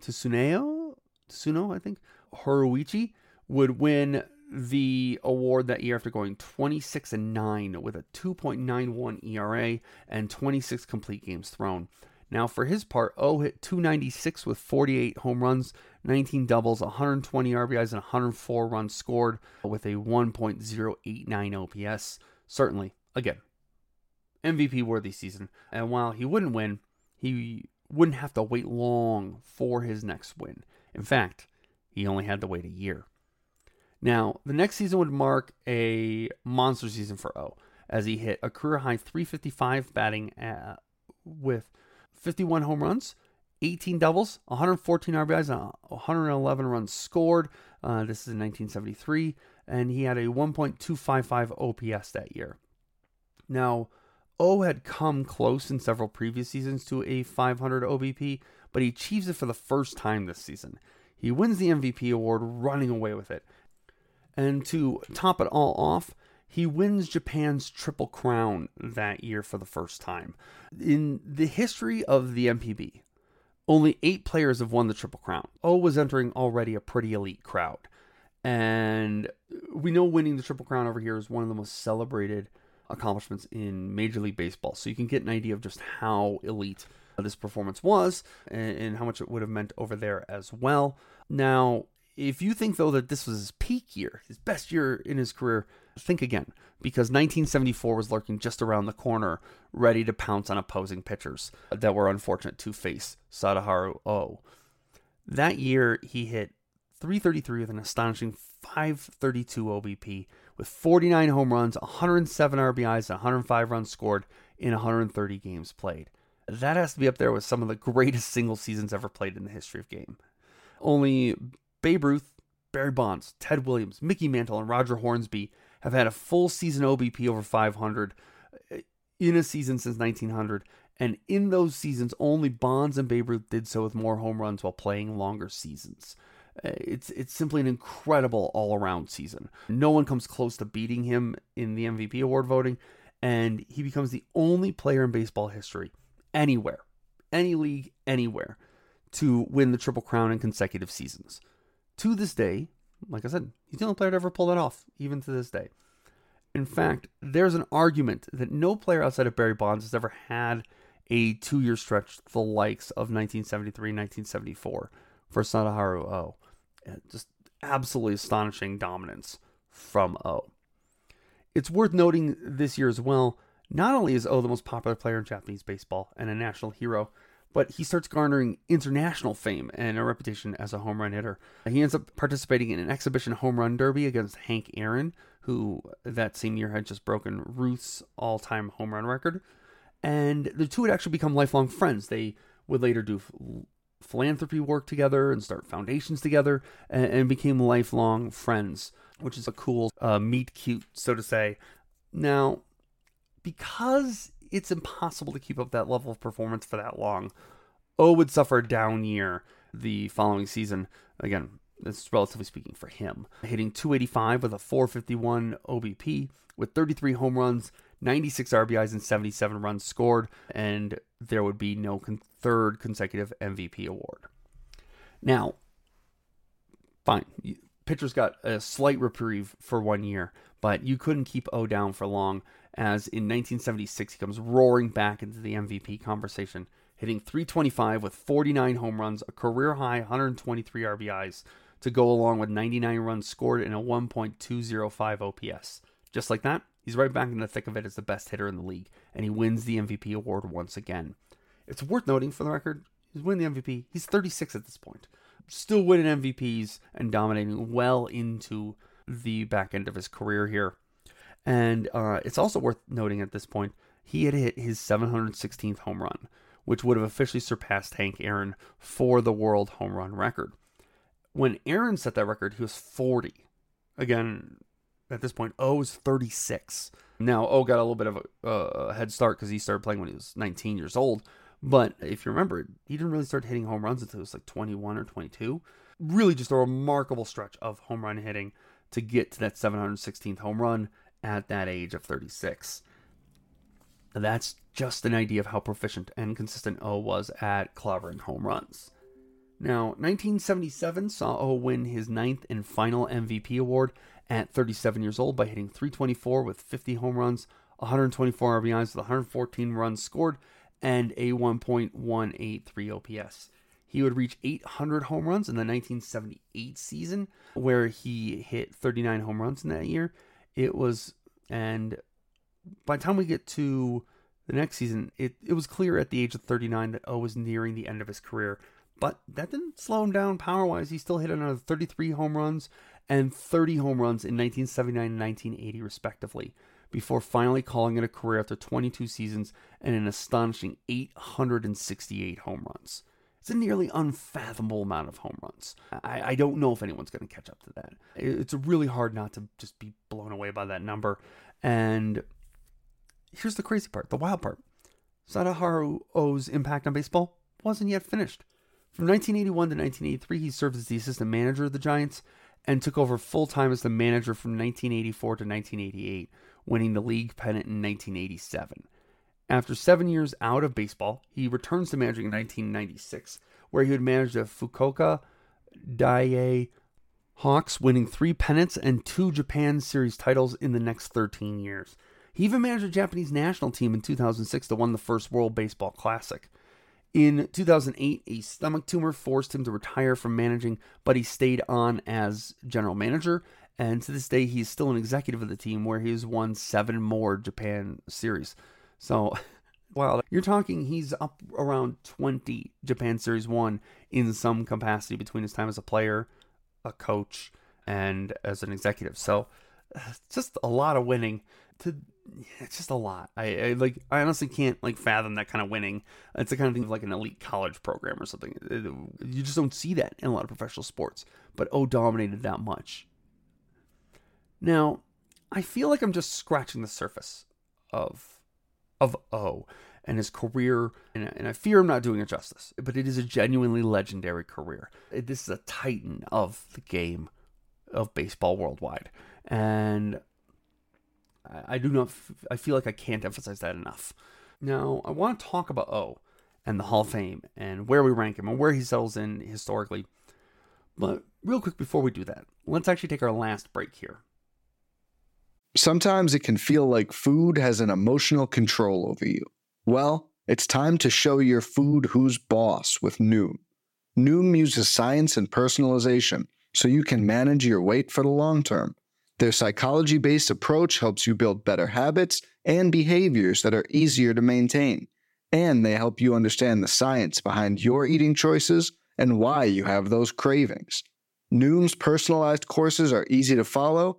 Tetsuneo, Tetsuno, I think, Horuichi would win the award that year after going twenty-six and nine with a two point nine one E R A and twenty-six complete games thrown. Now, for his part, O hit two ninety-six with forty-eight home runs, nineteen doubles, one hundred twenty R B Is, and one hundred four runs scored with a one point oh eight nine O P S. certainly, again, M V P-worthy season. And while he wouldn't win, he wouldn't have to wait long for his next win. In fact, he only had to wait a year. Now, the next season would mark a monster season for O, as he hit a career-high three fifty-five batting at, with fifty-one home runs, eighteen doubles, one hundred fourteen R B Is, and one hundred eleven runs scored. Uh, this is in nineteen seventy-three, and he had a one point two five five O P S that year. Now, O had come close in several previous seasons to a five hundred O B P, but he achieves it for the first time this season. He wins the M V P award, running away with it. And to top it all off, he wins Japan's Triple Crown that year for the first time. In the history of the M P B, only eight players have won the Triple Crown. O was entering already a pretty elite crowd. And we know winning the Triple Crown over here is one of the most celebrated accomplishments in Major League Baseball. So you can get an idea of just how elite this performance was and how much it would have meant over there as well. Now, if you think, though, that this was his peak year, his best year in his career, think again, because nineteen seventy-four was lurking just around the corner, ready to pounce on opposing pitchers that were unfortunate to face Sadaharu Oh. That year, he hit three thirty-three with an astonishing five thirty-two O B P, with forty-nine home runs, one hundred seven R B Is, and one hundred five runs scored in one hundred thirty games played. That has to be up there with some of the greatest single seasons ever played in the history of game. Only Babe Ruth, Barry Bonds, Ted Williams, Mickey Mantle, and Roger Hornsby have had a full season O B P over five hundred in a season since nineteen hundred, and in those seasons, only Bonds and Babe Ruth did so with more home runs while playing longer seasons. It's it's simply an incredible all-around season. No one comes close to beating him in the M V P award voting, and he becomes the only player in baseball history, anywhere, any league, anywhere, to win the Triple Crown in consecutive seasons. To this day, like I said, he's the only player to ever pull that off, even to this day. In fact, there's an argument that no player outside of Barry Bonds has ever had a two-year stretch the likes of nineteen seventy-three and nineteen seventy-four for Sadaharu Oh. Just absolutely astonishing dominance from O. It's worth noting this year as well, not only is O the most popular player in Japanese baseball and a national hero, but he starts garnering international fame and a reputation as a home run hitter. He ends up participating in an exhibition home run derby against Hank Aaron, who that same year had just broken Ruth's all-time home run record. And the two had actually become lifelong friends. They would later do philanthropy work together and start foundations together and, and became lifelong friends, which is a cool uh, meet cute, so to say. Now, because it's impossible to keep up that level of performance for that long, O would suffer a down year the following season. Again, that's relatively speaking for him. Hitting two eighty-five with a four fifty-one O B P with thirty-three home runs, ninety-six R B Is, and seventy-seven runs scored, and there would be no con- third consecutive M V P award. Now, fine. Pitchers got a slight reprieve for one year, but you couldn't keep O down for long, as in nineteen seventy-six, he comes roaring back into the M V P conversation, hitting three twenty-five with forty-nine home runs, a career-high one hundred twenty-three R B Is to go along with ninety-nine runs scored and a one point two oh five O P S. Just like that, he's right back in the thick of it as the best hitter in the league, and he wins the M V P award once again. It's worth noting, for the record, he's winning the M V P. He's thirty-six at this point, still winning M V Ps and dominating well into the back end of his career here. And uh, it's also worth noting at this point, he had hit his seven hundred sixteenth home run, which would have officially surpassed Hank Aaron for the world home run record. When Aaron set that record, he was forty. Again, at this point, O is thirty-six. Now, O got a little bit of a uh, head start because he started playing when he was nineteen years old. But if you remember, he didn't really start hitting home runs until he was like twenty-one or twenty-two. Really just a remarkable stretch of home run hitting to get to that seven hundred sixteenth home run at that age of thirty-six. That's just an idea of how proficient and consistent O was at clobbering home runs. Now, nineteen seventy-seven saw O win his ninth and final M V P award at thirty-seven years old by hitting three twenty-four with fifty home runs, one hundred twenty-four R B Is with one hundred fourteen runs scored, and a one point one eight three O P S. He would reach eight hundred home runs in the nineteen seventy-eight season, where he hit thirty-nine home runs in that year. It was, and by the time we get to the next season, it, it was clear at the age of thirty-nine that O was nearing the end of his career. But that didn't slow him down power-wise. He still hit another thirty-three home runs and thirty home runs in nineteen seventy-nine and nineteen eighty, respectively, before finally calling it a career after twenty-two seasons and an astonishing eight hundred sixty-eight home runs. It's a nearly unfathomable amount of home runs. I, I don't know if anyone's going to catch up to that. It's really hard not to just be blown away by that number. And here's the crazy part, the wild part. Sadaharu Oh's impact on baseball wasn't yet finished. From nineteen eighty-one to nineteen eighty-three, he served as the assistant manager of the Giants and took over full-time as the manager from nineteen eighty-four to nineteen eighty-eight, winning the league pennant in nineteen eighty-seven. After seven years out of baseball, he returns to managing in nineteen ninety-six, where he would manage the Fukuoka Daiei Hawks, winning three pennants and two Japan Series titles in the next thirteen years. He even managed the Japanese national team in two thousand six that won the first World Baseball Classic. In two thousand eight, a stomach tumor forced him to retire from managing, but he stayed on as general manager, and to this day, he's still an executive of the team, where he's won seven more Japan Series. So, wow, you're talking he's up around twenty Japan Series one in some capacity between his time as a player, a coach, and as an executive. So, just a lot of winning. To it's just a lot. I, I like. I honestly can't like fathom that kind of winning. It's the kind of thing of like an elite college program or something. It, it, you just don't see that in a lot of professional sports. But O dominated that much. Now, I feel like I'm just scratching the surface of. of O and his career, and, and I fear I'm not doing it justice, but it is a genuinely legendary career. It, this is a titan of the game of baseball worldwide, and I, I do not, f- I feel like I can't emphasize that enough. Now, I want to talk about O and the Hall of Fame and where we rank him and where he settles in historically, but real quick before we do that, let's actually take our last break here. Sometimes it can feel like food has an emotional control over you. Well, it's time to show your food who's boss with Noom. Noom uses science and personalization so you can manage your weight for the long term. Their psychology-based approach helps you build better habits and behaviors that are easier to maintain. And they help you understand the science behind your eating choices and why you have those cravings. Noom's personalized courses are easy to follow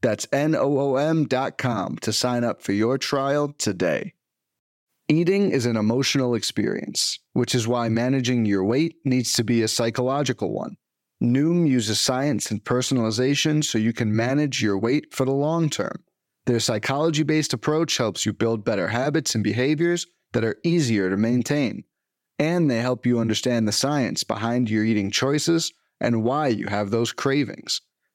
That's N O O M dot com to sign up for your trial today. Eating is an emotional experience, which is why managing your weight needs to be a psychological one. Noom uses science and personalization so you can manage your weight for the long term. Their psychology-based approach helps you build better habits and behaviors that are easier to maintain. And they help you understand the science behind your eating choices and why you have those cravings.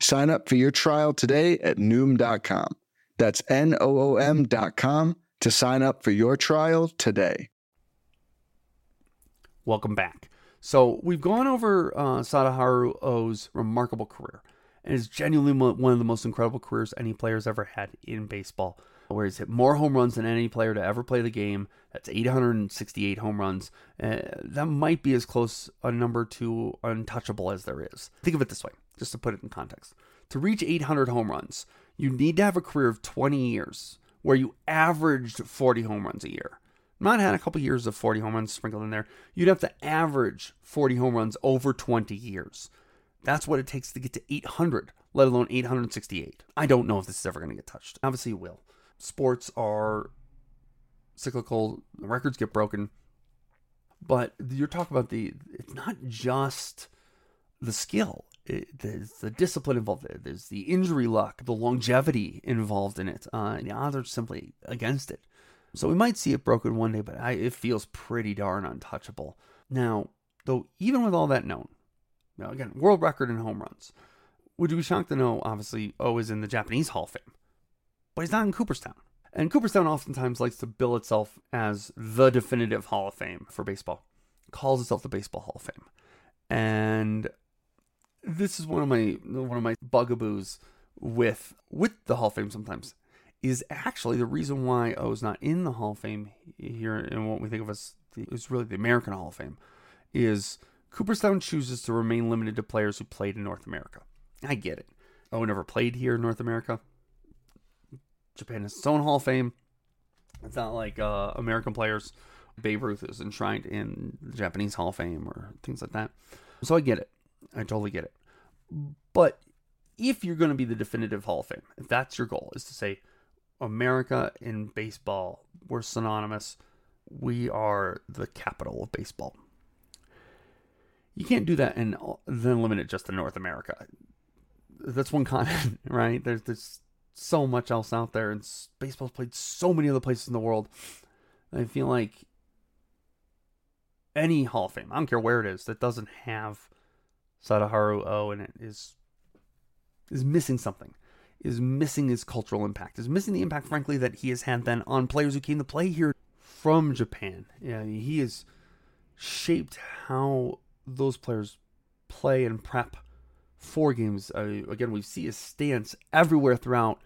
Sign up for your trial today at Noom dot com. That's N O O M dot com to sign up for your trial today. Welcome back. So we've gone over uh, Sadaharu Oh's remarkable career, and it's genuinely one of the most incredible careers any player's ever had in baseball, where he's hit more home runs than any player to ever play the game. That's eight hundred sixty-eight home runs. Uh, that might be as close a number to untouchable as there is. Think of it this way, just to put it in context. To reach eight hundred home runs, you need to have a career of twenty years where you averaged forty home runs a year. Not had a couple years of forty home runs sprinkled in there. You'd have to average forty home runs over twenty years. That's what it takes to get to eight hundred, let alone eight hundred sixty-eight. I don't know if this is ever going to get touched. Obviously it will. Sports are cyclical, records get broken, But you're talking about the, it's not just the skill. It, there's the discipline involved. There's the injury luck, the longevity involved in it. Uh, and the odds are simply against it. So we might see it broken one day, but I, it feels pretty darn untouchable. Now, though, even with all that known, now again, world record in home runs. Would you be shocked to know, obviously, O is in the Japanese Hall of Fame, but he's not in Cooperstown. And Cooperstown oftentimes likes to bill itself as the definitive Hall of Fame for baseball. Calls itself the Baseball Hall of Fame. And this is one of my one of my bugaboos with with the Hall of Fame sometimes, is actually the reason why O's not in the Hall of Fame here and what we think of as the, is really the American Hall of Fame, is Cooperstown chooses to remain limited to players who played in North America. I get it. O never played here in North America. Japan has its own Hall of Fame. It's not like uh, American players. Babe Ruth is enshrined in the Japanese Hall of Fame or things like that. So I get it. I totally get it. But if you're going to be the definitive Hall of Fame, if that's your goal, is to say America in baseball, we're synonymous. We are the capital of baseball. You can't do that and then limit it just to North America. That's one continent, right? There's this. So much else out there, and baseball's played so many other places in the world. I feel like any Hall of Fame, I don't care where it is, that doesn't have Sadaharu Oh in it is is missing something, is missing his cultural impact, is missing the impact, frankly, that he has had then on players who came to play here from Japan. Yeah, he has shaped how those players play and prep four games. Uh, again, we see his stance everywhere throughout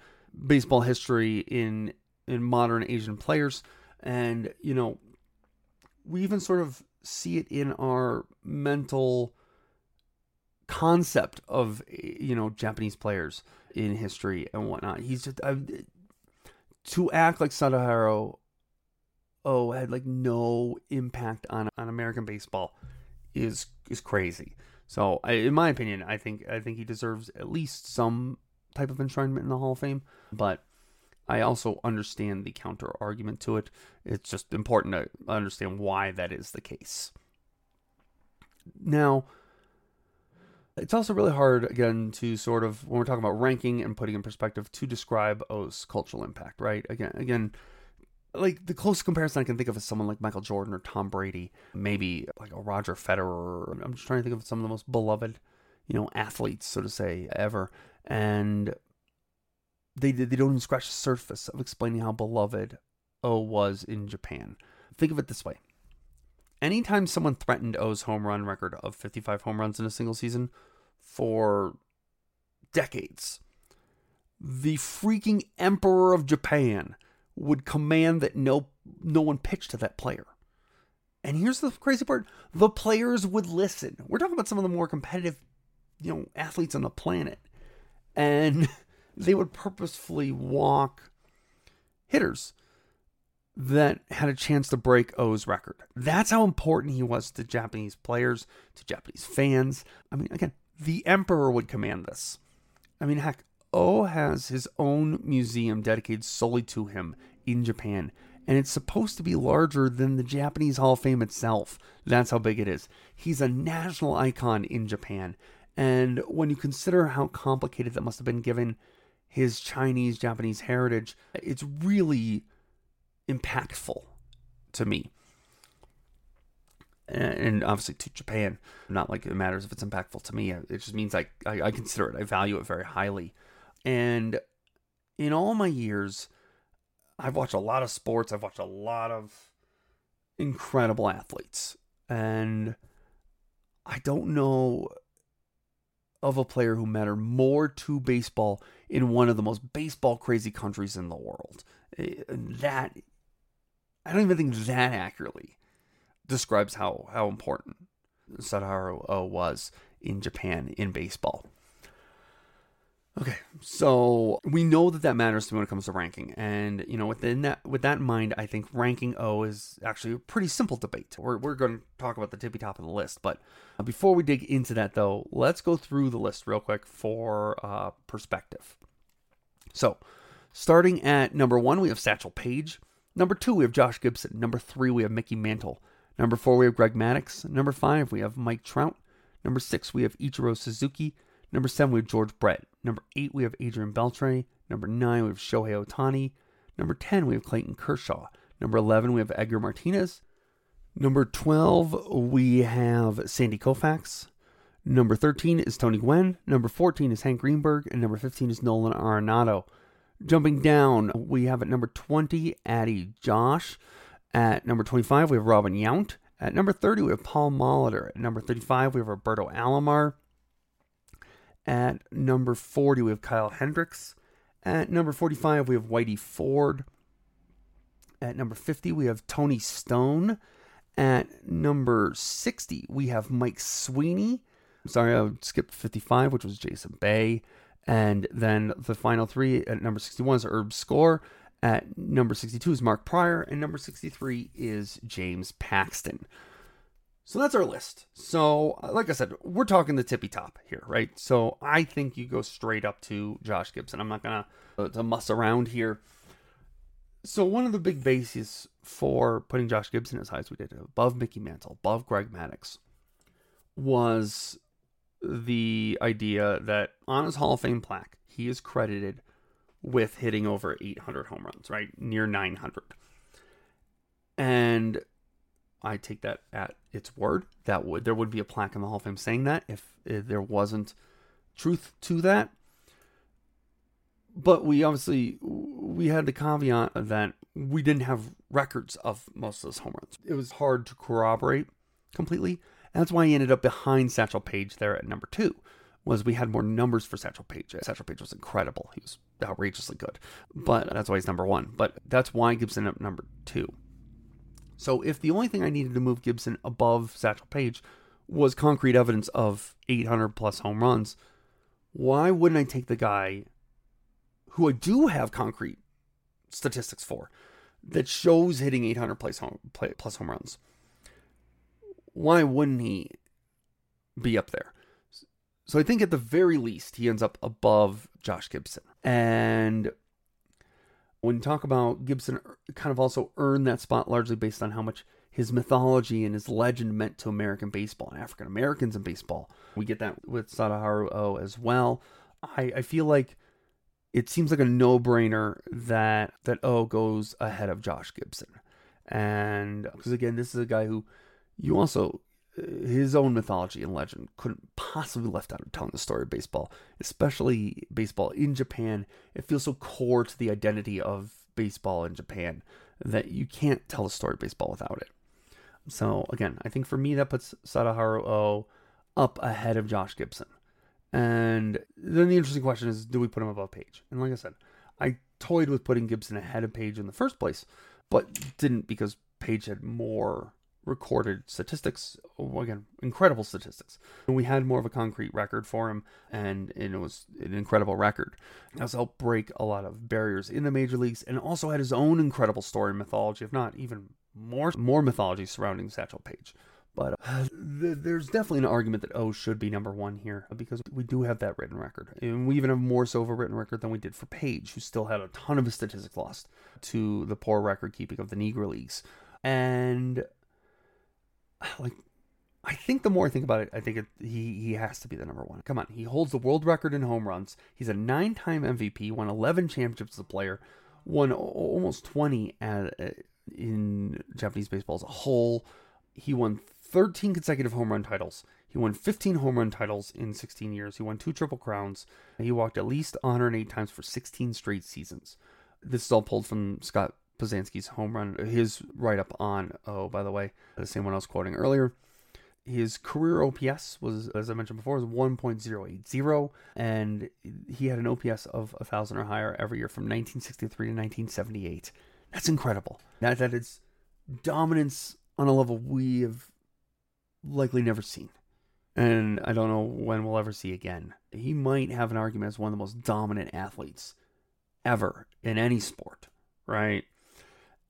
baseball history in in modern Asian players. And, you know, we even sort of see it in our mental concept of, you know, Japanese players in history and whatnot. He's just, I, to act like Sadaharu Oh had like no impact on, on American baseball is is crazy. So, I, in my opinion, I think I think he deserves at least some type of enshrinement in the Hall of Fame. But I also understand the counter argument to it. It's just important to understand why that is the case. Now, it's also really hard, again, to sort of, when we're talking about ranking and putting in perspective, to describe O's cultural impact, right? Again, again, like the closest comparison I can think of is someone like Michael Jordan or Tom Brady, maybe like a Roger Federer. I'm just trying to think of some of the most beloved, you know, athletes, so to say, ever. And they they don't even scratch the surface of explaining how beloved O was in Japan. Think of it this way. Anytime someone threatened O's home run record of fifty-five home runs in a single season for decades, the freaking Emperor of Japan would command that no no one pitched to that player. And here's the crazy part. The players would listen. We're talking about some of the more competitive, you know, athletes on the planet. And they would purposefully walk hitters that had a chance to break O's record. That's how important he was to Japanese players, to Japanese fans. I mean, again, the Emperor would command this. I mean, heck, O has his own museum dedicated solely to him in Japan, and it's supposed to be larger than the Japanese Hall of Fame itself. That's how big it is. He's a national icon in Japan, and when you consider how complicated that must have been given his Chinese-Japanese heritage, it's really impactful to me. And obviously to Japan, not like it matters if it's impactful to me. It just means I, I, I consider it. I value it very highly. And in all my years, I've watched a lot of sports. I've watched a lot of incredible athletes. And I don't know of a player who mattered more to baseball in one of the most baseball-crazy countries in the world. That, I don't even think that accurately describes how, how important Sadaharu Oh was in Japan in baseball. Okay, so we know that that matters to me when it comes to ranking. And, you know, within that, with that in mind, I think ranking O is actually a pretty simple debate. We're, we're going to talk about the tippy top of the list. But before we dig into that, though, let's go through the list real quick for uh, perspective. So starting at number one, we have Satchel Paige. Number two, we have Josh Gibson. Number three, we have Mickey Mantle. Number four, we have Greg Maddux. Number five, we have Mike Trout. Number six, we have Ichiro Suzuki. Number seven, we have George Brett. Number eight, we have Adrian Beltre. Number nine, we have Shohei Otani. Number ten, we have Clayton Kershaw. Number eleven, we have Edgar Martinez. Number twelve, we have Sandy Koufax. Number thirteen is Tony Gwynn. Number fourteen is Hank Greenberg. And number fifteen is Nolan Arenado. Jumping down, we have at number twenty, Addy Josh. At number twenty-five, we have Robin Yount. At number thirty, we have Paul Molitor. At number thirty-five, we have Roberto Alomar. At number forty, we have Kyle Hendricks. At number forty-five, we have Whitey Ford. At number fifty, we have Tony Stone. At number sixty, we have Mike Sweeney. I'm sorry, I skipped fifty-five, which was Jason Bay. And then the final three at number sixty-one is Herb Score. At number sixty-two is Mark Pryor. And number sixty-three is James Paxton. So that's our list. So, like I said, we're talking the tippy top here, right? So I think you go straight up to Josh Gibson. I'm not going uh, to muss around here. So one of the big bases for putting Josh Gibson as high as we did, above Mickey Mantle, above Greg Maddux, was the idea that on his Hall of Fame plaque, he is credited with hitting over eight hundred home runs, right? Near nine hundred. And I take that at its word. That would there would be a plaque in the Hall of Fame saying that if, if there wasn't truth to that. But we obviously, we had the caveat that we didn't have records of most of those home runs. It was hard to corroborate completely. And that's why he ended up behind Satchel Paige there at number two, was we had more numbers for Satchel Paige. Satchel Paige was incredible. He was outrageously good. But that's why he's number one. But that's why Gibson ended up number two. So if the only thing I needed to move Gibson above Satchel Paige was concrete evidence of eight hundred plus home runs, why wouldn't I take the guy who I do have concrete statistics for that shows hitting eight hundred plus home, plus home runs? Why wouldn't he be up there? So I think at the very least, he ends up above Josh Gibson. And when you talk about Gibson, kind of also earned that spot largely based on how much his mythology and his legend meant to American baseball and African Americans in baseball. We get that with Sadaharu Oh as well. I, I feel like it seems like a no-brainer that that Oh goes ahead of Josh Gibson. And because again, this is a guy who you also, his own mythology and legend couldn't possibly be left out of telling the story of baseball, especially baseball in Japan. It feels so core to the identity of baseball in Japan that you can't tell the story of baseball without it. So again, I think for me, that puts Sadaharu Oh up ahead of Josh Gibson. And then the interesting question is, do we put him above Paige? And like I said, I toyed with putting Gibson ahead of Paige in the first place, but didn't, because Paige had more recorded statistics, again, incredible statistics. And we had more of a concrete record for him, and, and it was an incredible record. It also helped break a lot of barriers in the major leagues, and also had his own incredible story and mythology, if not even more, more mythology surrounding Satchel Paige. But uh, th- there's definitely an argument that O should be number one here, because we do have that written record. And we even have more so of a written record than we did for Paige, who still had a ton of his statistics lost to the poor record keeping of the Negro Leagues. And like, I think the more I think about it, I think it, he he has to be the number one. Come on, he holds the world record in home runs. He's a nine-time M V P, won eleven championships as a player, won almost twenty at, in Japanese baseball as a whole. He won thirteen consecutive home run titles. He won fifteen home run titles in sixteen years. He won two triple crowns. He walked at least one hundred eight times for sixteen straight seasons. This is all pulled from Scott Pizansky's home run, his write-up on Oh, by the way, the same one I was quoting earlier. His career O P S was, as I mentioned before, was one point oh eight oh, and he had an O P S of one thousand or higher every year from nineteen sixty-three to nineteen seventy-eight. That's incredible. That That is dominance on a level we have likely never seen. And I don't know when we'll ever see again. He might have an argument as one of the most dominant athletes ever in any sport, right?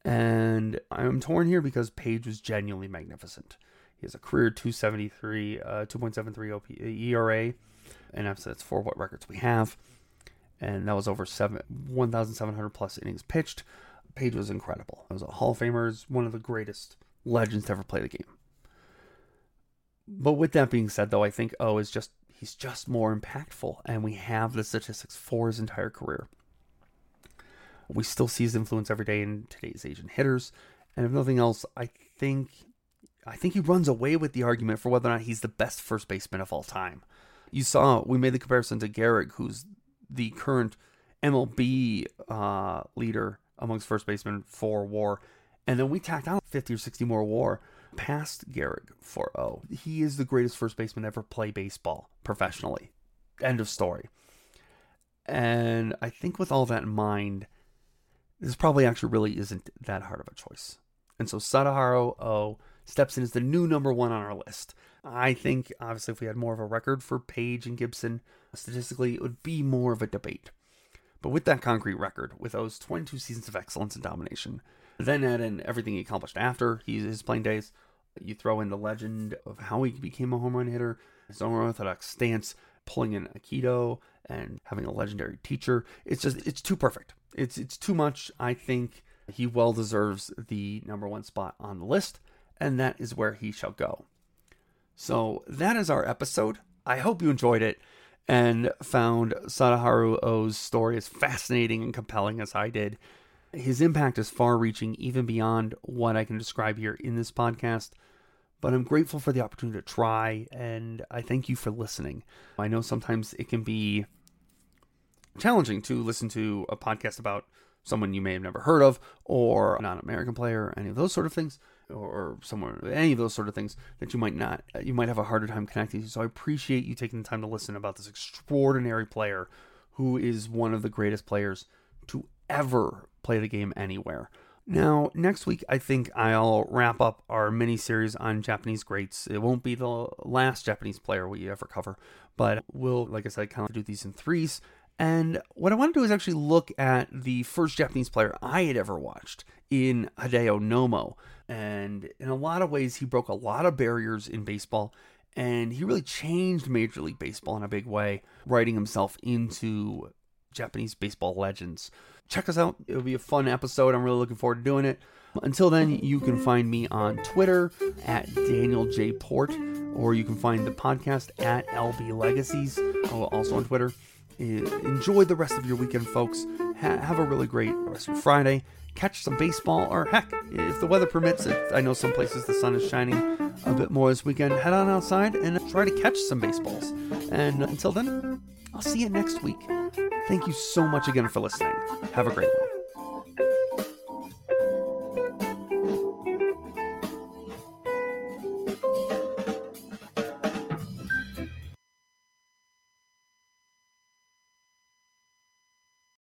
And I'm torn here because Paige was genuinely magnificent. He has a career two seventy-three, uh, two point seven three O P, E R A, and obviously that's for what records we have. And that was over seven one thousand seven hundred plus innings pitched. Paige was incredible. He was a Hall of Famer, one of the greatest legends to ever play the game. But with that being said, though, I think O is just, he's just more impactful, and we have the statistics for his entire career. We still see his influence every day in today's Asian hitters, and if nothing else, I think I think he runs away with the argument for whether or not he's the best first baseman of all time. You saw, we made the comparison to Gehrig, who's the current M L B uh, leader amongst first basemen for W A R, and then we tacked on fifty or sixty more W A R past Gehrig for O. He is the greatest first baseman to ever play baseball professionally. End of story. And I think with all that in mind, this probably actually really isn't that hard of a choice. And so Sadaharu Oh steps in as the new number one on our list. I think, obviously, if we had more of a record for Paige and Gibson, statistically, it would be more of a debate. But with that concrete record, with O's twenty-two seasons of excellence and domination, then add in everything he accomplished after his playing days, you throw in the legend of how he became a home run hitter, his own orthodox stance, pulling in Aikido, and having a legendary teacher. It's just, it's too perfect. It's it's too much. I think he well deserves the number one spot on the list, and that is where he shall go. So that is our episode. I hope you enjoyed it and found Sadaharu Oh's story as fascinating and compelling as I did. His impact is far-reaching, even beyond what I can describe here in this podcast. But I'm grateful for the opportunity to try, and I thank you for listening. I know sometimes it can be challenging to listen to a podcast about someone you may have never heard of, or a non-American player, any of those sort of things, or someone, any of those sort of things that you might not, you might have a harder time connecting to. So I appreciate you taking the time to listen about this extraordinary player who is one of the greatest players to ever play the game anywhere. Now, next week, I think I'll wrap up our mini-series on Japanese greats. It won't be the last Japanese player we ever cover, but we'll, like I said, kind of do these in threes. And what I want to do is actually look at the first Japanese player I had ever watched in Hideo Nomo. And in a lot of ways, he broke a lot of barriers in baseball, and he really changed Major League Baseball in a big way, writing himself into Japanese baseball legends. Check us out. It'll be a fun episode. I'm really looking forward to doing it. Until then, you can find me on Twitter at Daniel J. Port, or you can find the podcast at L B Legacies, also on Twitter. Enjoy the rest of your weekend, folks. Ha- have a really great rest of Friday. Catch some baseball, or heck, if the weather permits, if I know some places the sun is shining a bit more this weekend, head on outside and try to catch some baseballs. And until then, I'll see you next week. Thank you so much again for listening. Have a great one.